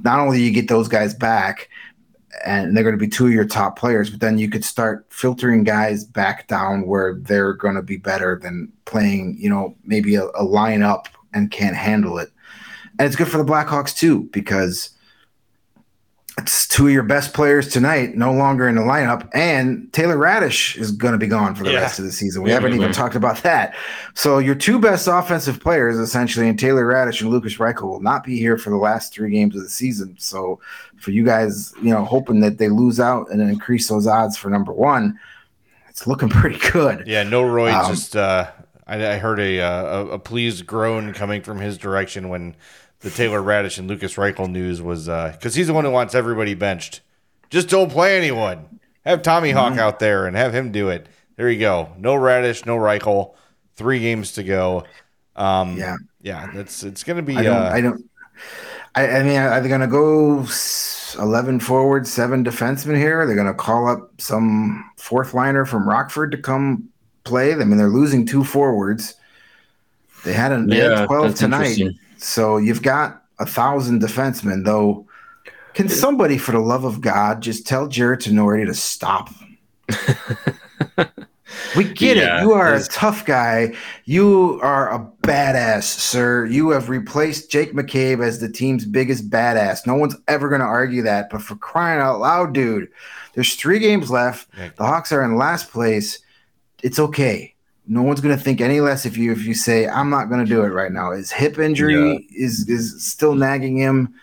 Not only do you get those guys back, and they're going to be two of your top players, but then you could start filtering guys back down where they're going to be better than playing, you know, maybe a, a lineup and can't handle it. And it's good for the Blackhawks too, because it's two of your best players tonight, no longer in the lineup, and Taylor Raddish is going to be gone for the yeah. rest of the season. We yeah, haven't really. even talked about that. So your two best offensive players, essentially, and Taylor Raddish and Lukas Reichel will not be here for the last three games of the season. So for you guys, you know, hoping that they lose out and increase those odds for number one, it's looking pretty good. Yeah, no Roy. Um, just uh, I, I heard a, a a pleased groan coming from his direction when the Taylor Raddish and Lukas Reichel news was because uh, he's the one who wants everybody benched. Just don't play anyone. Have Tommy Hawk mm-hmm. out there and have him do it. There you go. No Raddish, no Reichel. Three games to go. Um, yeah, yeah. That's it's going to be. I don't. Uh, I, don't I, I mean, are they going to go eleven forward, seven defensemen here? Are they going to call up some fourth liner from Rockford to come play? I mean, they're losing two forwards. They had a yeah, they had twelve tonight. So you've got a thousand defensemen, though. Can somebody, for the love of God, just tell Jarred Tinordi to stop? We get yeah, it. You are a tough guy. You are a badass, sir. You have replaced Jake McCabe as the team's biggest badass. No one's ever going to argue that. But for crying out loud, dude, there's three games left. The Hawks are in last place. It's okay. No one's going to think any less if you if you say, I'm not going to do it right now. His hip injury yeah. is is still nagging him.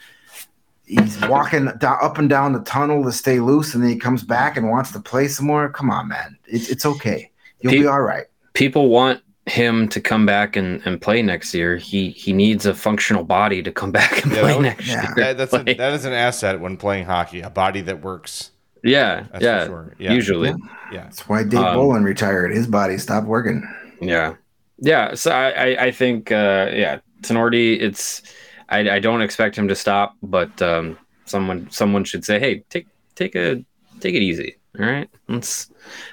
He's walking up and down the tunnel to stay loose, and then he comes back and wants to play some more. Come on, man. It, it's okay. You'll Pe- be all right. People want him to come back and, and play next year. He he needs a functional body to come back and yeah, play that, next yeah. year. That, that's like, a, that is an asset when playing hockey, a body that works. Yeah, yeah, sure. yeah, usually. Yeah. yeah, That's why Dave um, Bolin retired. His body stopped working. Yeah. Yeah, so I, I, I think, uh, yeah, Tinordi, it's I, I don't expect him to stop, but um, someone someone should say, hey, take take a take it easy. All right, let's,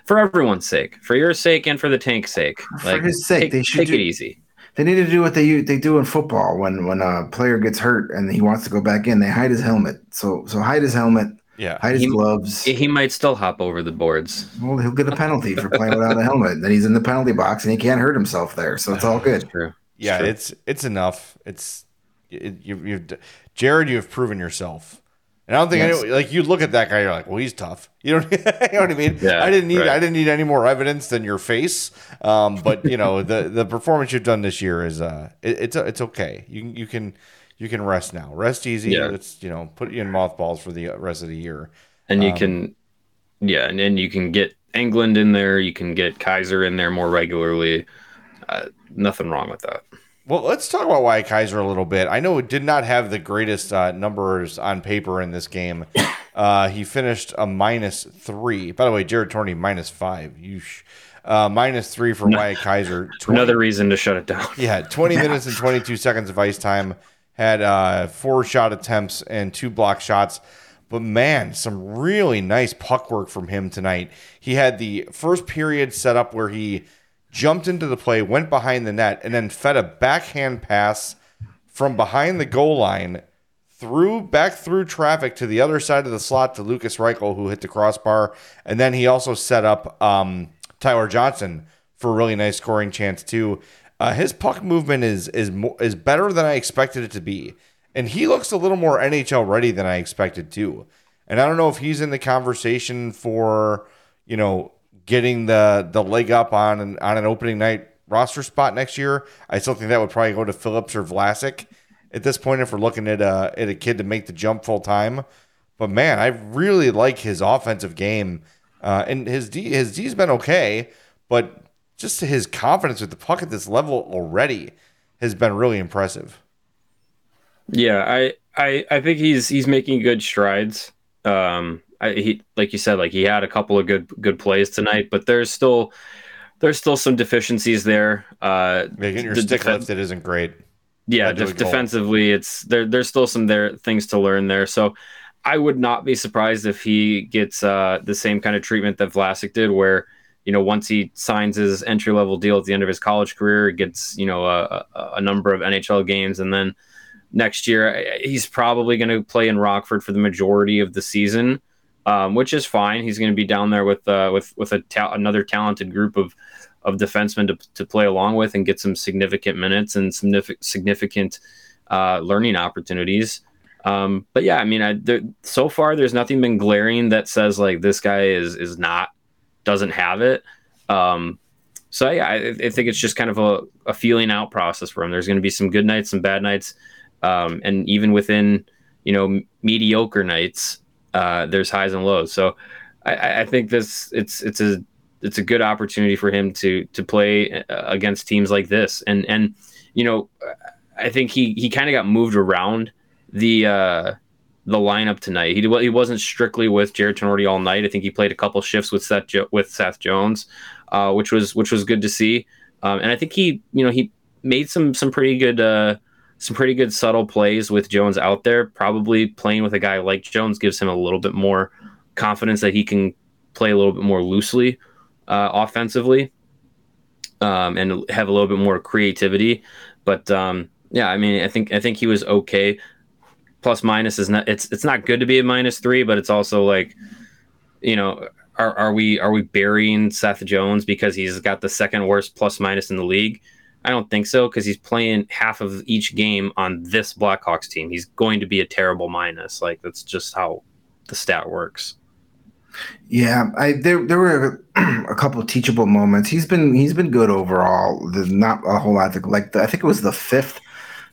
for everyone's sake, for your sake, and for the tank's sake. Like, for his sake, take, they should take do, it easy. They need to do what they they do in football when when a player gets hurt and he wants to go back in. They hide his helmet. So so hide his helmet. Yeah, hide his he, gloves. He might still hop over the boards. Well, he'll get a penalty for playing without a helmet. Then he's in the penalty box and he can't hurt himself there. So it's all good. It's true. Yeah, it's true. it's it's enough. It's it, you you've Jared. You have proven yourself. And I don't think yes. anyone, like you look at that guy, you're like, well, he's tough. You don't, you know what I mean? Yeah, I didn't need, right. I didn't need any more evidence than your face. Um, but you know, the the performance you've done this year is, uh, it, it's it's okay. You you can you can rest now, rest easy. Yeah. It's you know, put you in mothballs for the rest of the year. And um, you can, yeah, and, and you can get England in there. You can get Kaiser in there more regularly. Uh, nothing wrong with that. Well, let's talk about Wyatt Kaiser a little bit. I know it did not have the greatest uh, numbers on paper in this game. Uh, he finished a minus three. By the way, Jarred Tinordi, minus five. Uh, minus three for no. Wyatt Kaiser. twenty Another reason to shut it down. Yeah, twenty yeah. minutes and twenty-two seconds of ice time. Had uh, four shot attempts and two block shots. But, man, some really nice puck work from him tonight. He had the first period set up where he jumped into the play, went behind the net, and then fed a backhand pass from behind the goal line through back through traffic to the other side of the slot to Lukas Reichel, who hit the crossbar. And then he also set up um, Tyler Johnson for a really nice scoring chance too. Uh, his puck movement is is mo- is better than I expected it to be, and he looks a little more N H L ready than I expected too. And I don't know if he's in the conversation for, you know, getting the the leg up on an, on an opening night roster spot next year. I still think that would probably go to Phillips or Vlasic at this point if we're looking at a, at a kid to make the jump full time. But, man, I really like his offensive game. Uh, and his D, his D's been okay, but just his confidence with the puck at this level already has been really impressive. Yeah, I I, I think he's he's making good strides. Um I, he, like you said, like he had a couple of good good plays tonight, but there's still there's still some deficiencies there. Uh, Making your the stick defen- lifted isn't great. Yeah, def- defensively, it's there. There's still some there things to learn there. So I would not be surprised if he gets uh, the same kind of treatment that Vlasic did, where you know once he signs his entry level deal at the end of his college career, gets you know a, a number of N H L games, and then next year he's probably going to play in Rockford for the majority of the season. Um, which is fine. He's going to be down there with uh, with with a ta- another talented group of of defensemen to to play along with and get some significant minutes and some significant uh, learning opportunities. Um, but yeah, I mean, I, there, so far there's nothing been glaring that says like this guy is is not doesn't have it. Um, so yeah, I, I think it's just kind of a, a feeling out process for him. There's going to be some good nights, some bad nights, um, and even within you know mediocre nights. Uh, there's highs and lows, so I, I think this it's it's a it's a good opportunity for him to to play against teams like this, and and you know I think he, he kind of got moved around the uh, the lineup tonight. He he wasn't strictly with Jarred Tinordi all night. I think he played a couple shifts with Seth jo- with Seth Jones, uh, which was which was good to see, um, and I think he you know he made some some pretty good. Uh, Some pretty good subtle plays with Jones out there. Probably playing with a guy like Jones gives him a little bit more confidence that he can play a little bit more loosely uh, offensively um, and have a little bit more creativity. But um, yeah, I mean, I think I think he was okay. Plus minus is not. It's it's not good to be a minus three, but it's also like, you know, are are we are we burying Seth Jones because he's got the second worst plus minus in the league? I don't think so, because he's playing half of each game on this Blackhawks team. He's going to be a terrible minus. Like, that's just how the stat works. Yeah, I there there were a couple of teachable moments. He's been he's been good overall. There's not a whole lot. To, like the, I think it was the fifth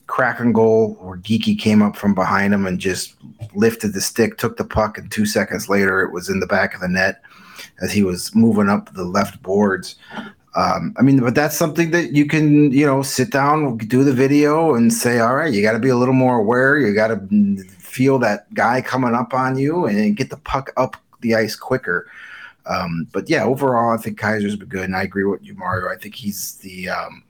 Kraken goal where Geekie came up from behind him and just lifted the stick, took the puck, and two seconds later it was in the back of the net as he was moving up the left boards. Um, I mean, but that's something that you can, you know, sit down, do the video and say, all right, you got to be a little more aware. You got to feel that guy coming up on you and get the puck up the ice quicker. Um, but yeah, overall, I think Kaiser's been good. And I agree with you, Mario. I think he's the, um,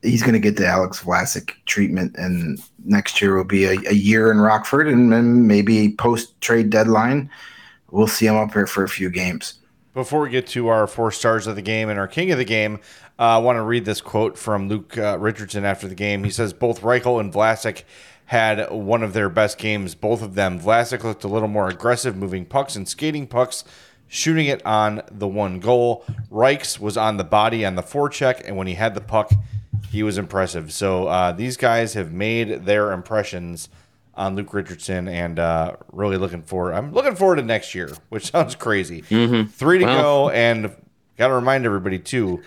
he's going to get the Alex Vlasic treatment, and next year will be a, a year in Rockford, and then maybe post trade deadline, we'll see him up here for a few games. Before we get to our four stars of the game and our king of the game, uh, I want to read this quote from Luke uh, Richardson after the game. He says, both Reichel and Vlasic had one of their best games, both of them. Vlasic looked a little more aggressive, moving pucks and skating pucks, shooting it on the one goal. Reichs was on the body on the forecheck, and when he had the puck, he was impressive. So uh, these guys have made their impressions on Luke Richardson, and uh, really looking forward. I'm looking forward to next year, which sounds crazy. Mm-hmm. Three to well, go, and got to remind everybody, too,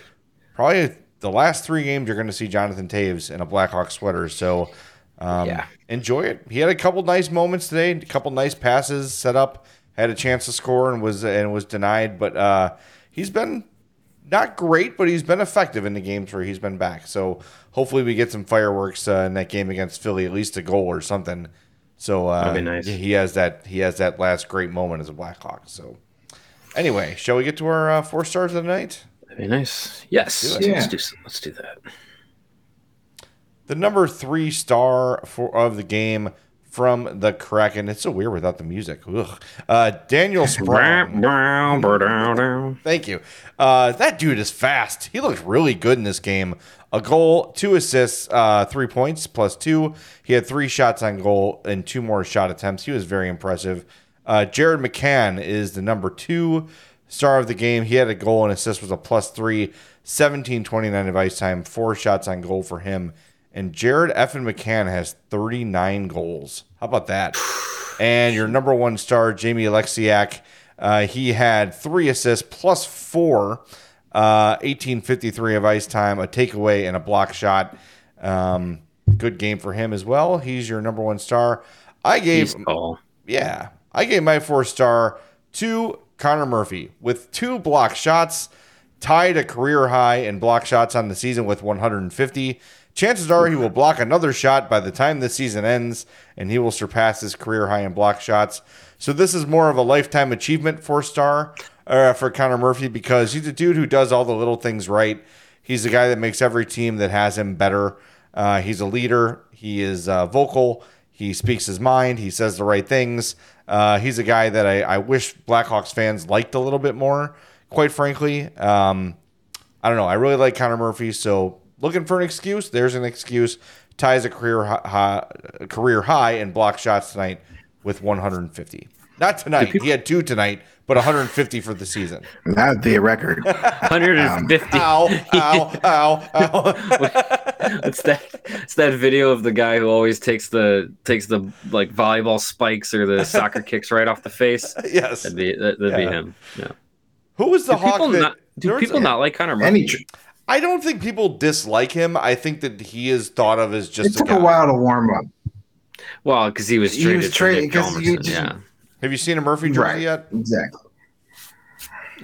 probably the last three games you're going to see Jonathan Toews in a Blackhawk sweater. So um, yeah. enjoy it. He had a couple nice moments today, a couple nice passes set up, had a chance to score and was and was denied. But uh, he's been not great, but he's been effective in the games where he's been back. So hopefully we get some fireworks uh, in that game against Philly, at least a goal or something. So uh, that'd be nice. He has that he has that last great moment as a Blackhawk. So anyway, shall we get to our uh, four stars of the night? That'd be nice. Yes, let's do, yeah. let's, do some, let's do that. The number three star for of the game from the Kraken. It's so weird without the music. Ugh. Uh, Daniel Sprong. Thank you. Uh, that dude is fast. He looked really good in this game. A goal, two assists, uh, three points, plus two. He had three shots on goal and two more shot attempts. He was very impressive. Uh, Jared McCann is the number two star of the game. He had a goal and assist, was a plus three. seventeen twenty-nine of ice time, four shots on goal for him. And Jared effing McCann has thirty-nine goals. How about that? And your number one star, Jamie Alexiak, uh, he had three assists plus four, uh, eighteen fifty-three of ice time, a takeaway, and a block shot. Um, good game for him as well. He's your number one star. I gave, yeah, I gave my four star to Connor Murphy with two block shots, tied a career high in block shots on the season with one hundred fifty. Chances are he will block another shot by the time the season ends, and he will surpass his career high in block shots. So this is more of a lifetime achievement four star uh, for Connor Murphy, because he's a dude who does all the little things right. He's the guy that makes every team that has him better. Uh, he's a leader. He is uh, vocal. He speaks his mind. He says the right things. Uh, he's a guy that I, I wish Blackhawks fans liked a little bit more, quite frankly. Um, I don't know. I really like Connor Murphy, so... Looking for an excuse? There's an excuse. Ties a career high, a career high in block shots tonight with one hundred fifty. Not tonight. People- he had two tonight, but one hundred fifty for the season. That would be a record. one hundred fifty. Um, ow, ow, ow, ow. It's that, it's that video of the guy who always takes the takes the like volleyball spikes or the soccer kicks right off the face. Yes. That'd be, that'd yeah. be him. Yeah. Who was the do Hawk? People that, not, do people a, not like Connor Murphy? Any tr- I don't think people dislike him. I think that he is thought of as just. It took a, guy. a while to warm up. Well, because he was traded. He was traded. Just... Yeah. Have you seen a Murphy jersey right. yet? Exactly.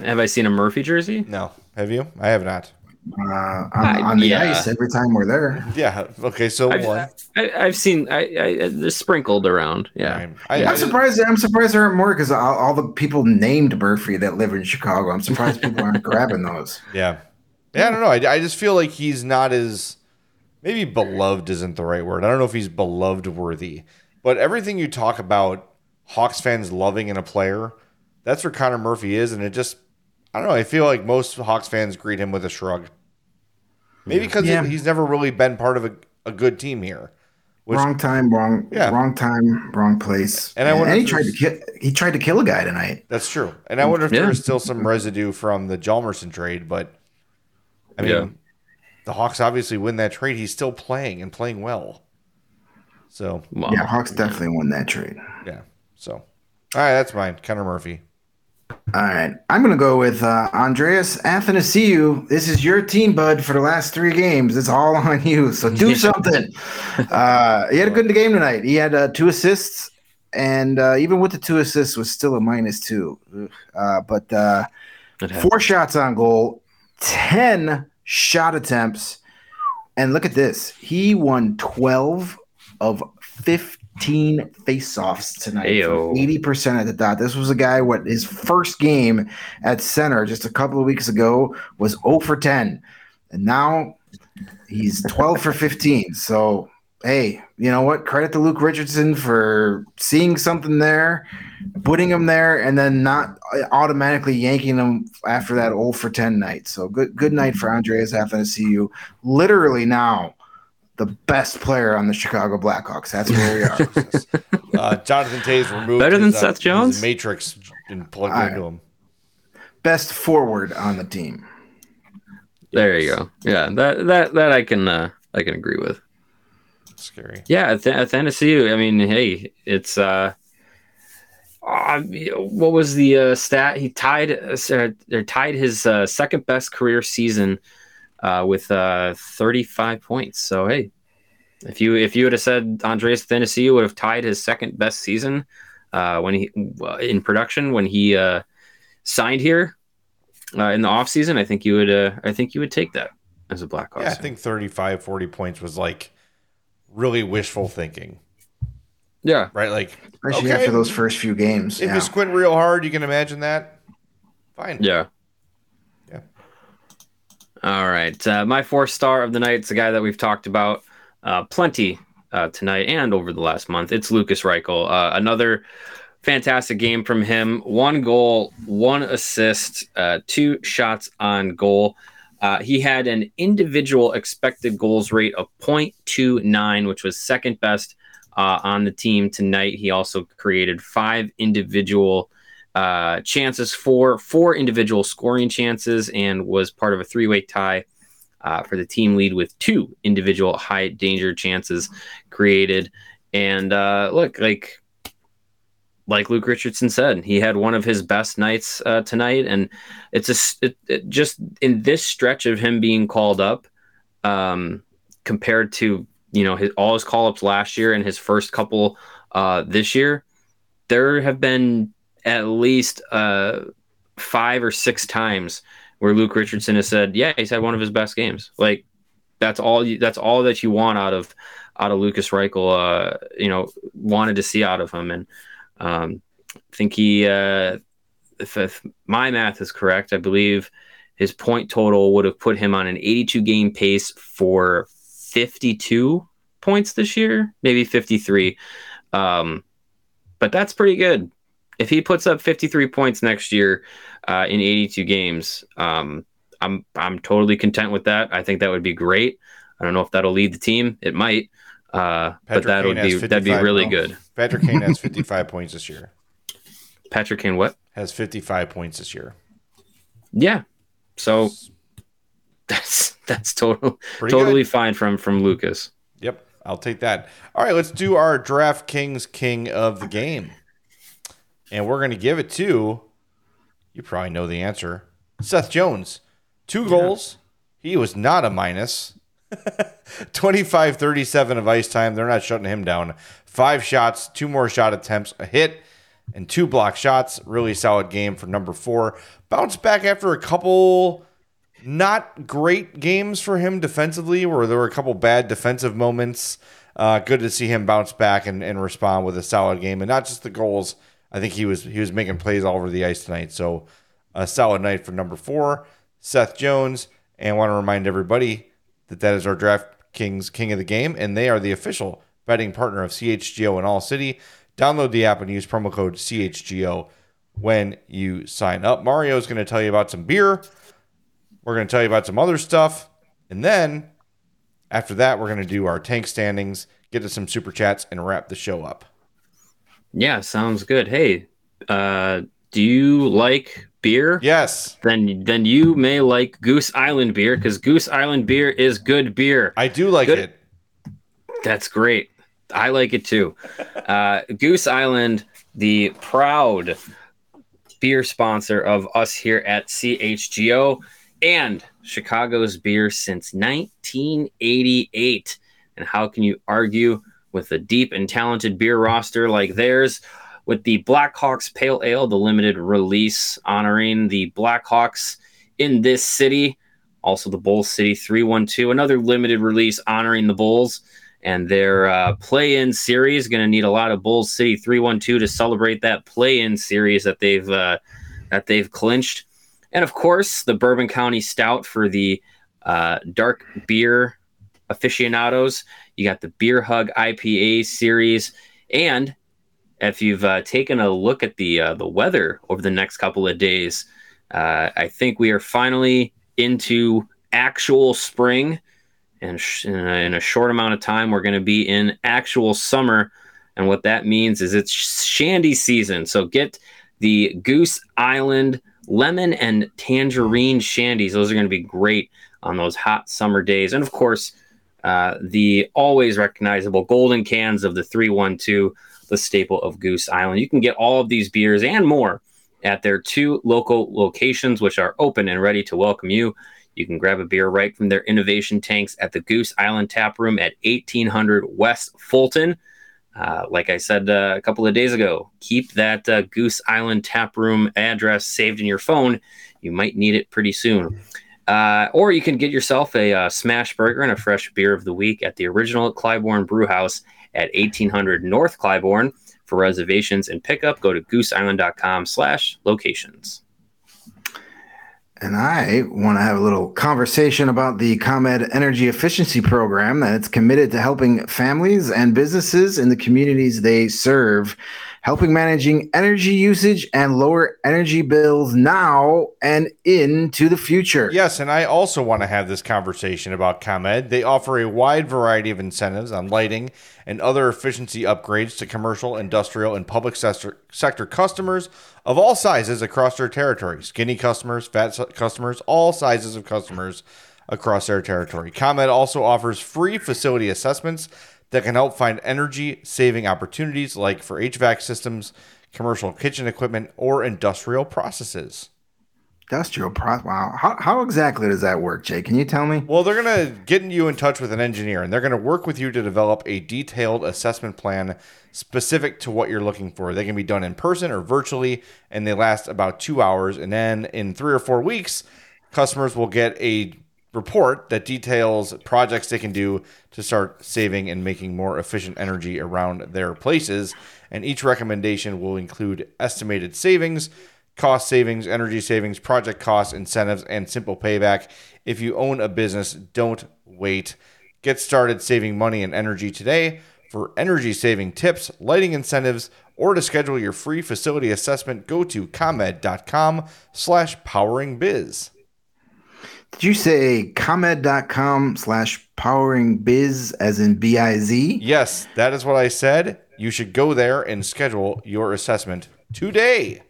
Have I seen a Murphy jersey? No. Have you? I have not. Uh, on, I, on the yeah. ice every time we're there. Yeah. Okay. So I've, one. I, I've seen. I, I they're sprinkled around. Yeah. Right. I, I'm I, surprised. I'm surprised there aren't more, because all, all the people named Murphy that live in Chicago. I'm surprised people aren't grabbing those. Yeah. Yeah, I don't know. I, I just feel like he's not as – maybe beloved isn't the right word. I don't know if he's beloved-worthy. But everything you talk about Hawks fans loving in a player, that's where Connor Murphy is. And it just – I don't know. I feel like most Hawks fans greet him with a shrug. Maybe because yeah. he's never really been part of a, a good team here. Which, wrong time, wrong yeah. wrong time, wrong place. And, I wonder and he, tried to kill, he tried to kill a guy tonight. That's true. And I wonder if yeah. there's still some residue from the Hjalmarsson trade, but – I mean, yeah. the Hawks obviously win that trade. He's still playing and playing well. So well, yeah, Hawks definitely won that trade. Yeah. So, all right, that's mine. Connor Murphy. All right, I'm gonna go with uh, Andreas Athanasiou. This is your team, bud. For the last three games, it's all on you. So do something. uh, he had a good game tonight. He had uh, two assists, and uh, even with the two assists, was still a minus two. Uh, but uh, four shots on goal. ten shot attempts. And look at this. He won twelve of fifteen face-offs tonight. Ayo. eighty percent at the dot. This was a guy, what his first game at center just a couple of weeks ago was zero for ten. And now he's twelve for fifteen. So, hey, you know what? Credit to Luke Richardson for seeing something there, putting him there, and then not automatically yanking him after that zero for ten night. So good good night for Andreas Athanasiou. Literally now the best player on the Chicago Blackhawks. That's where we are. uh, Jonathan Toews removed better than his, Seth uh, Jones matrix and plugged right. into him. Best forward on the team. There yes. you go. Yeah, that that that I can uh, I can agree with. Scary. Yeah, Athanasiou. I mean, hey, it's uh, uh what was the uh, stat? He tied uh, or tied his uh, second best career season uh, with uh, thirty-five points. So hey, if you if you would have said Andreas Athanasiou would have tied his second best season uh, when he in production when he uh, signed here uh, in the offseason, I think you would uh, I think you would take that as a Blackhawks. Yeah, I think thirty-five, forty points was like. Really wishful thinking. Yeah. Right? Like, especially okay, after those first few games. If yeah. you squint real hard, you can imagine that. Fine. Yeah. Yeah. All right. Uh, my fourth star of the night is a guy that we've talked about uh, plenty uh, tonight and over the last month. It's Lukas Reichel. Uh, another fantastic game from him. One goal, one assist, uh, two shots on goal. Uh, he had an individual expected goals rate of point two nine, which was second best uh, on the team tonight. He also created five individual uh, chances, for four individual scoring chances, and was part of a three-way tie uh, for the team lead with two individual high-danger chances created. And uh, look, like like Luke Richardson said, he had one of his best nights uh, tonight, and it's a, it, it just in this stretch of him being called up um, compared to, you know, his, all his call-ups last year and his first couple uh, this year, there have been at least uh, five or six times where Luke Richardson has said, yeah, he's had one of his best games. Like that's all you, that's all that you want out of, out of Lukas Reichel, uh, you know, wanted to see out of him. And, Um, I think he, uh, if, if my math is correct, I believe his point total would have put him on an eighty-two game pace for fifty-two points this year, maybe fifty-three. Um, but that's pretty good. If he puts up fifty-three points next year uh, in eighty-two games, um, I'm I'm totally content with that. I think that would be great. I don't know if that'll lead the team. It might. Uh, but that would be that'd be really good. Patrick Kane has fifty-five points this year. Patrick Kane what? Has fifty-five points this year. Yeah. So that's that's total, totally fine from from Lukas. Yep. I'll take that. All right, let's do our DraftKings King of the Game. And we're going to give it to, you probably know the answer, Seth Jones. Two goals. Yeah. He was not a minus. twenty-five thirty-seven of ice time. They're not shutting him down. Five shots, two more shot attempts, a hit, and two block shots. Really solid game for number four. Bounced back after a couple not great games for him defensively, where there were a couple bad defensive moments. Uh, good to see him bounce back and, and respond with a solid game. And not just the goals. I think he was he was making plays all over the ice tonight. So a solid night for number four, Seth Jones. And I want to remind everybody that that is our DraftKings King of the Game, and they are the official betting partner of C H G O in all city. Download the app and use promo code C H G O when you sign up. Mario's going to tell you about some beer. We're going to tell you about some other stuff. And then after that, we're going to do our tank standings, get to some super chats, and wrap the show up. Yeah, sounds good. Hey, uh, do you like beer? Yes. Then then you may like Goose Island beer, because Goose Island beer is good beer. I do like good. it. That's great. I like it too. Uh, Goose Island, the proud beer sponsor of us here at C H G O and Chicago's beer since nineteen eighty-eight. And how can you argue with a deep and talented beer roster like theirs? With the Blackhawks Pale Ale, the limited release honoring the Blackhawks in this city, Also, the Bull City three one two, another limited release honoring the Bulls and their uh, play-in series. Going to need a lot of Bull City three one two to celebrate that play-in series that they've uh, that they've clinched. And of course, the Bourbon County Stout for the uh, dark beer aficionados. You got the Beer Hug I P A series, and if you've uh, taken a look at the uh, the weather over the next couple of days, uh, I think we are finally into actual spring, and sh- in, a, in a short amount of time, we're going to be in actual summer. And what that means is it's shandy season. So get the Goose Island lemon and tangerine shandies. Those are going to be great on those hot summer days. And of course, uh, the always recognizable golden cans of the three one two, the staple of Goose Island. You can get all of these beers and more at their two local locations, which are open and ready to welcome you. You can grab a beer right from their innovation tanks at the Goose Island Tap Room at eighteen hundred West Fulton. Uh, like I said uh, a couple of days ago, keep that uh, Goose Island Tap Room address saved in your phone. You might need it pretty soon. Uh, or you can get yourself a uh, smash burger and a fresh beer of the week at the original Clybourne Brewhouse at eighteen hundred North Clybourne. For reservations and pickup, go to gooseisland.com slash locations. And I want to have a little conversation about the ComEd Energy Efficiency Program that's committed to helping families and businesses in the communities they serve, helping managing energy usage and lower energy bills now and into the future. Yes, and I also want to have this conversation about ComEd. They offer a wide variety of incentives on lighting and other efficiency upgrades to commercial, industrial, and public sector, sector customers of all sizes across their territory. Skinny customers, fat customers, all sizes of customers across their territory. ComEd also offers free facility assessments that can help find energy-saving opportunities, like for H V A C systems, commercial kitchen equipment, or industrial processes. Industrial process. Wow. How, how exactly does that work, Jay? Can you tell me? Well, they're going to get you in touch with an engineer, and they're going to work with you to develop a detailed assessment plan specific to what you're looking for. They can be done in person or virtually, and they last about two hours. And then in three or four weeks, customers will get a report that details projects they can do to start saving and making more efficient energy around their places. And each recommendation will include estimated savings, cost savings, energy savings, project costs, incentives, and simple payback. If you own a business, don't wait. Get started saving money and energy today. For energy saving tips, lighting incentives, or to schedule your free facility assessment, go to ComEd.com slash poweringbiz. Did you say ComEd.com slash poweringbiz as in B I Z? Yes, that is what I said. You should go there and schedule your assessment today.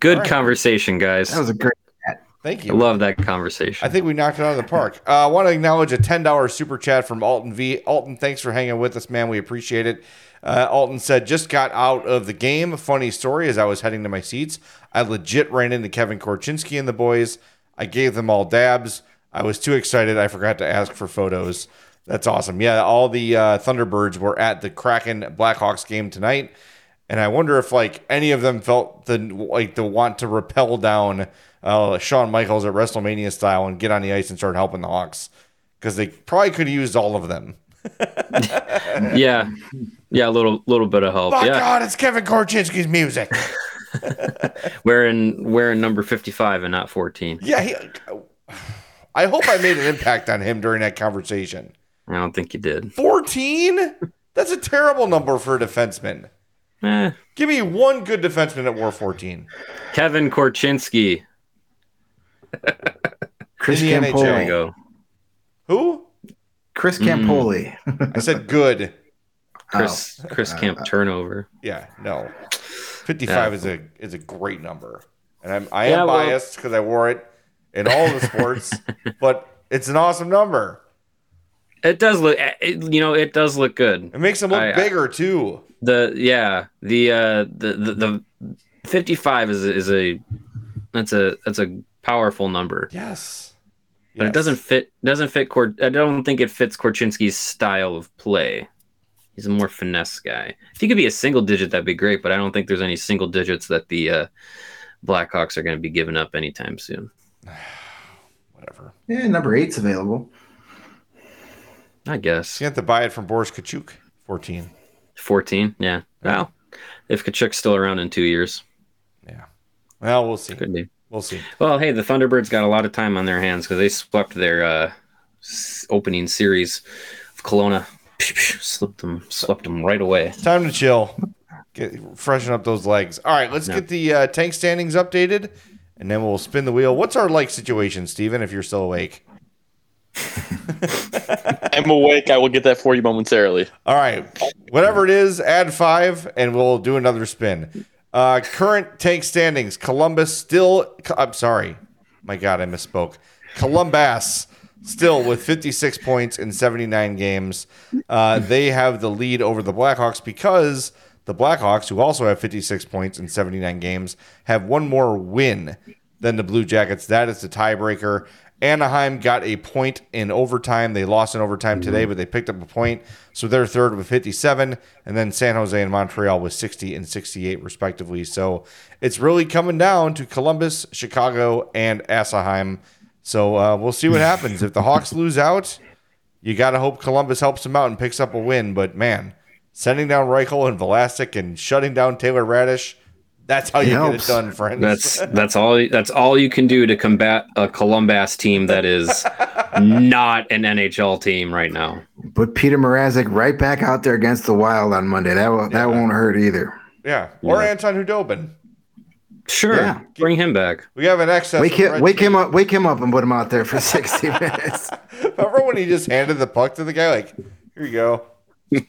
Good right. Conversation, guys. That was a great chat. Thank you. I love that conversation. I think we knocked it out of the park. Uh, I want to acknowledge a ten dollars super chat from Alton V. Alton, thanks for hanging with us, man. We appreciate it. Uh, Alton said, just got out of the game. Funny story, as I was heading to my seats, I legit ran into Kevin Korchinski and the boys. I gave them all dabs. I was too excited. I forgot to ask for photos. That's awesome. Yeah, all the uh, Thunderbirds were at the Kraken Blackhawks game tonight. And I wonder if like any of them felt the like the want to rappel down uh, Shawn Michaels at WrestleMania style and get on the ice and start helping the Hawks, because they probably could have used all of them. yeah, yeah, a little little bit of help. Oh yeah. God, it's Kevin Korchinski's music. wearing wearing number fifty-five and not fourteen. Yeah, he, I hope I made an impact on him during that conversation. I don't think you did. fourteen? That's a terrible number for a defenseman. Eh. Give me one good defenseman at W A R fourteen. Kevin Korchinski. Chris Campoli. There we go. Who? Chris Campoli. Mm. I said good. Chris oh. Chris Camp uh, turnover. Yeah, no. fifty-five yeah. is a is a great number, and I'm I am yeah, biased because well. I wore it in all the sports, but it's an awesome number. It does look, it, you know, it does look good. It makes them look I, bigger too. The yeah, the uh, the, the the fifty-five is is a that's a that's a powerful number. Yes, but yes. it doesn't fit. Doesn't fit. I don't think it fits Korchinski's style of play. He's a more finesse guy. If he could be a single digit, that'd be great. But I don't think there's any single digits that the uh, Blackhawks are going to be giving up anytime soon. whatever. Yeah, number eight's available. I guess. You have to buy it from Boris Kachuk. fourteen. fourteen, yeah. yeah. Wow. If Kachuk's still around in two years. Yeah. Well, we'll see. Could be. We'll see. Well, hey, the Thunderbirds got a lot of time on their hands because they swept their uh, opening series of Kelowna. Slipped them, swept them right away. Time to chill. Get, freshen up those legs. All right, let's no. get the uh, tank standings updated, and then we'll spin the wheel. What's our like situation, Steven, if you're still awake? I'm awake. I will get that for you momentarily. All right. Whatever it is, add five, and we'll do another spin. Uh, current tank standings. Columbus still – I'm sorry. My God, I misspoke. Columbus still with fifty-six points in seventy-nine games. Uh, they have the lead over the Blackhawks because – the Blackhawks, who also have fifty-six points in seventy-nine games, have one more win than the Blue Jackets. That is the tiebreaker. Anaheim got a point in overtime. They lost in overtime today, but they picked up a point. So they're third with fifty-seven, and then San Jose and Montreal with sixty and sixty-eight, respectively. So it's really coming down to Columbus, Chicago, and Anaheim. So uh, we'll see what happens. If the Hawks lose out, you got to hope Columbus helps them out and picks up a win. But, man... sending down Reichel and Vlasic and shutting down Taylor Raddish. That's how it you helps. Get it done, friends. That's that's all. That's all you can do to combat a Columbus team that is not an N H L team right now. Put Petr Mrazek right back out there against the Wild on Monday. That will, yeah. that won't hurt either. Yeah, or yeah. Anton Hudobin. Sure, yeah. Bring him back. We have an excess. Wake, him, wake him up! Wake him up and put him out there for sixty minutes. Remember when he just handed the puck to the guy? Like, here you go.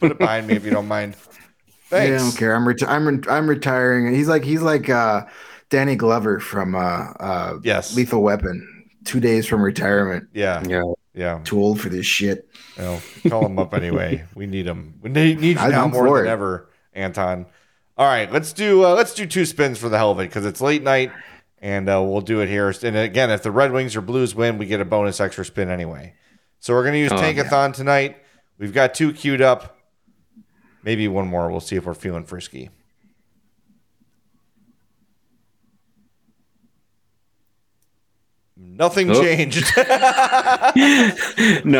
Put it behind me if you don't mind. Thanks. Yeah, I don't care. I'm reti- I'm re- I'm retiring. He's like he's like uh, Danny Glover from uh, uh, yes. Lethal Weapon. Two days from retirement. Yeah, yeah, yeah. Too old for this shit. Well, call him up anyway. We need him. We need, need you now more than it. ever, Anton. All right, let's do uh, let's do two spins for the hell of it because it's late night, and uh, we'll do it here. And again, if the Red Wings or Blues win, we get a bonus extra spin anyway. So we're gonna use oh, Tankathon yeah. tonight. We've got two queued up. Maybe one more. We'll see if we're feeling frisky. Nothing oh. changed. no,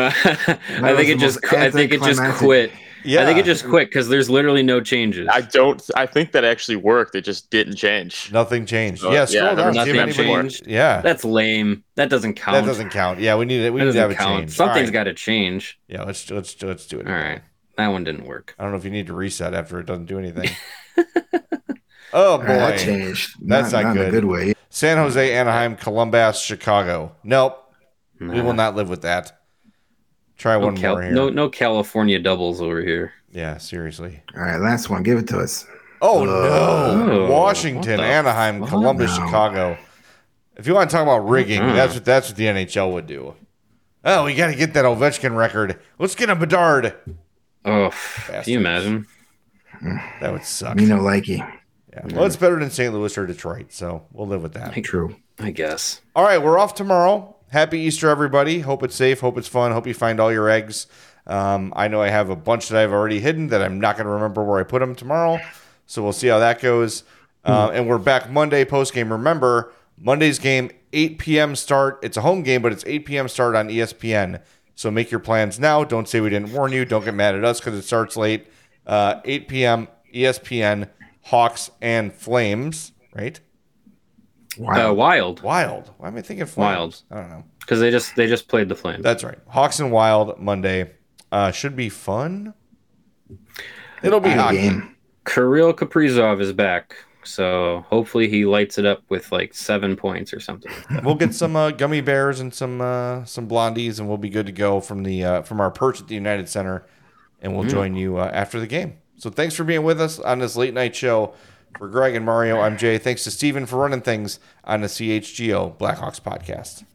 I think it just. I think it just quit. Yeah. I think it just quit because there's literally no changes. I don't. I think that actually worked. It just didn't change. Nothing changed. So, yeah, scroll yeah, down. Nothing changed. Yeah, that's lame. That doesn't count. That doesn't count. Yeah, we need it. We that need to have count. a change. Something's right. got to change. Yeah, let's let's let's do it. All right, that one didn't work. I don't know if you need to reset after it doesn't do anything. Oh boy, that changed. That's not, not, not good. A good way. San Jose, Anaheim, Columbus, Chicago. Nope, nah. We will not live with that. Try no one Cal- more here. No, no California doubles over here. Yeah, seriously. All right, last one. Give it to us. Oh, oh no. Washington, Anaheim, fuck? Columbus, no. Chicago. If you want to talk about rigging, uh-huh. that's what that's what the N H L would do. Oh, we got to get that Ovechkin record. Let's get a Bedard. Oh, Bastards. Can you imagine? That would suck. Me no likey. Yeah. Well, it's better than Saint Louis or Detroit, so we'll live with that. True, I guess. All right, we're off tomorrow. Happy Easter, everybody. Hope it's safe. Hope it's fun. Hope you find all your eggs. Um, I know I have a bunch that I've already hidden that I'm not going to remember where I put them tomorrow. So we'll see how that goes. Uh, and we're back Monday post-game. Remember, Monday's game, eight p.m. start. It's a home game, but it's eight p.m. start on E S P N. So make your plans now. Don't say we didn't warn you. Don't get mad at us because it starts late. Uh, eight p.m. E S P N, Hawks and Flames, right? Wild. Uh, wild, wild. Why am I thinking Flames? Wild? I don't know because they just they just played the Flames. That's right. Hawks and Wild Monday uh, should be fun. It'll be hockey. Game. Kirill Kaprizov is back, so hopefully he lights it up with like seven points or something. We'll get some uh, gummy bears and some uh, some blondies, and we'll be good to go from the uh, from our perch at the United Center, and we'll mm. join you uh, after the game. So thanks for being with us on this late night show. For Greg and Mario, I'm Jay. Thanks to Steven for running things on the C H G O Blackhawks podcast.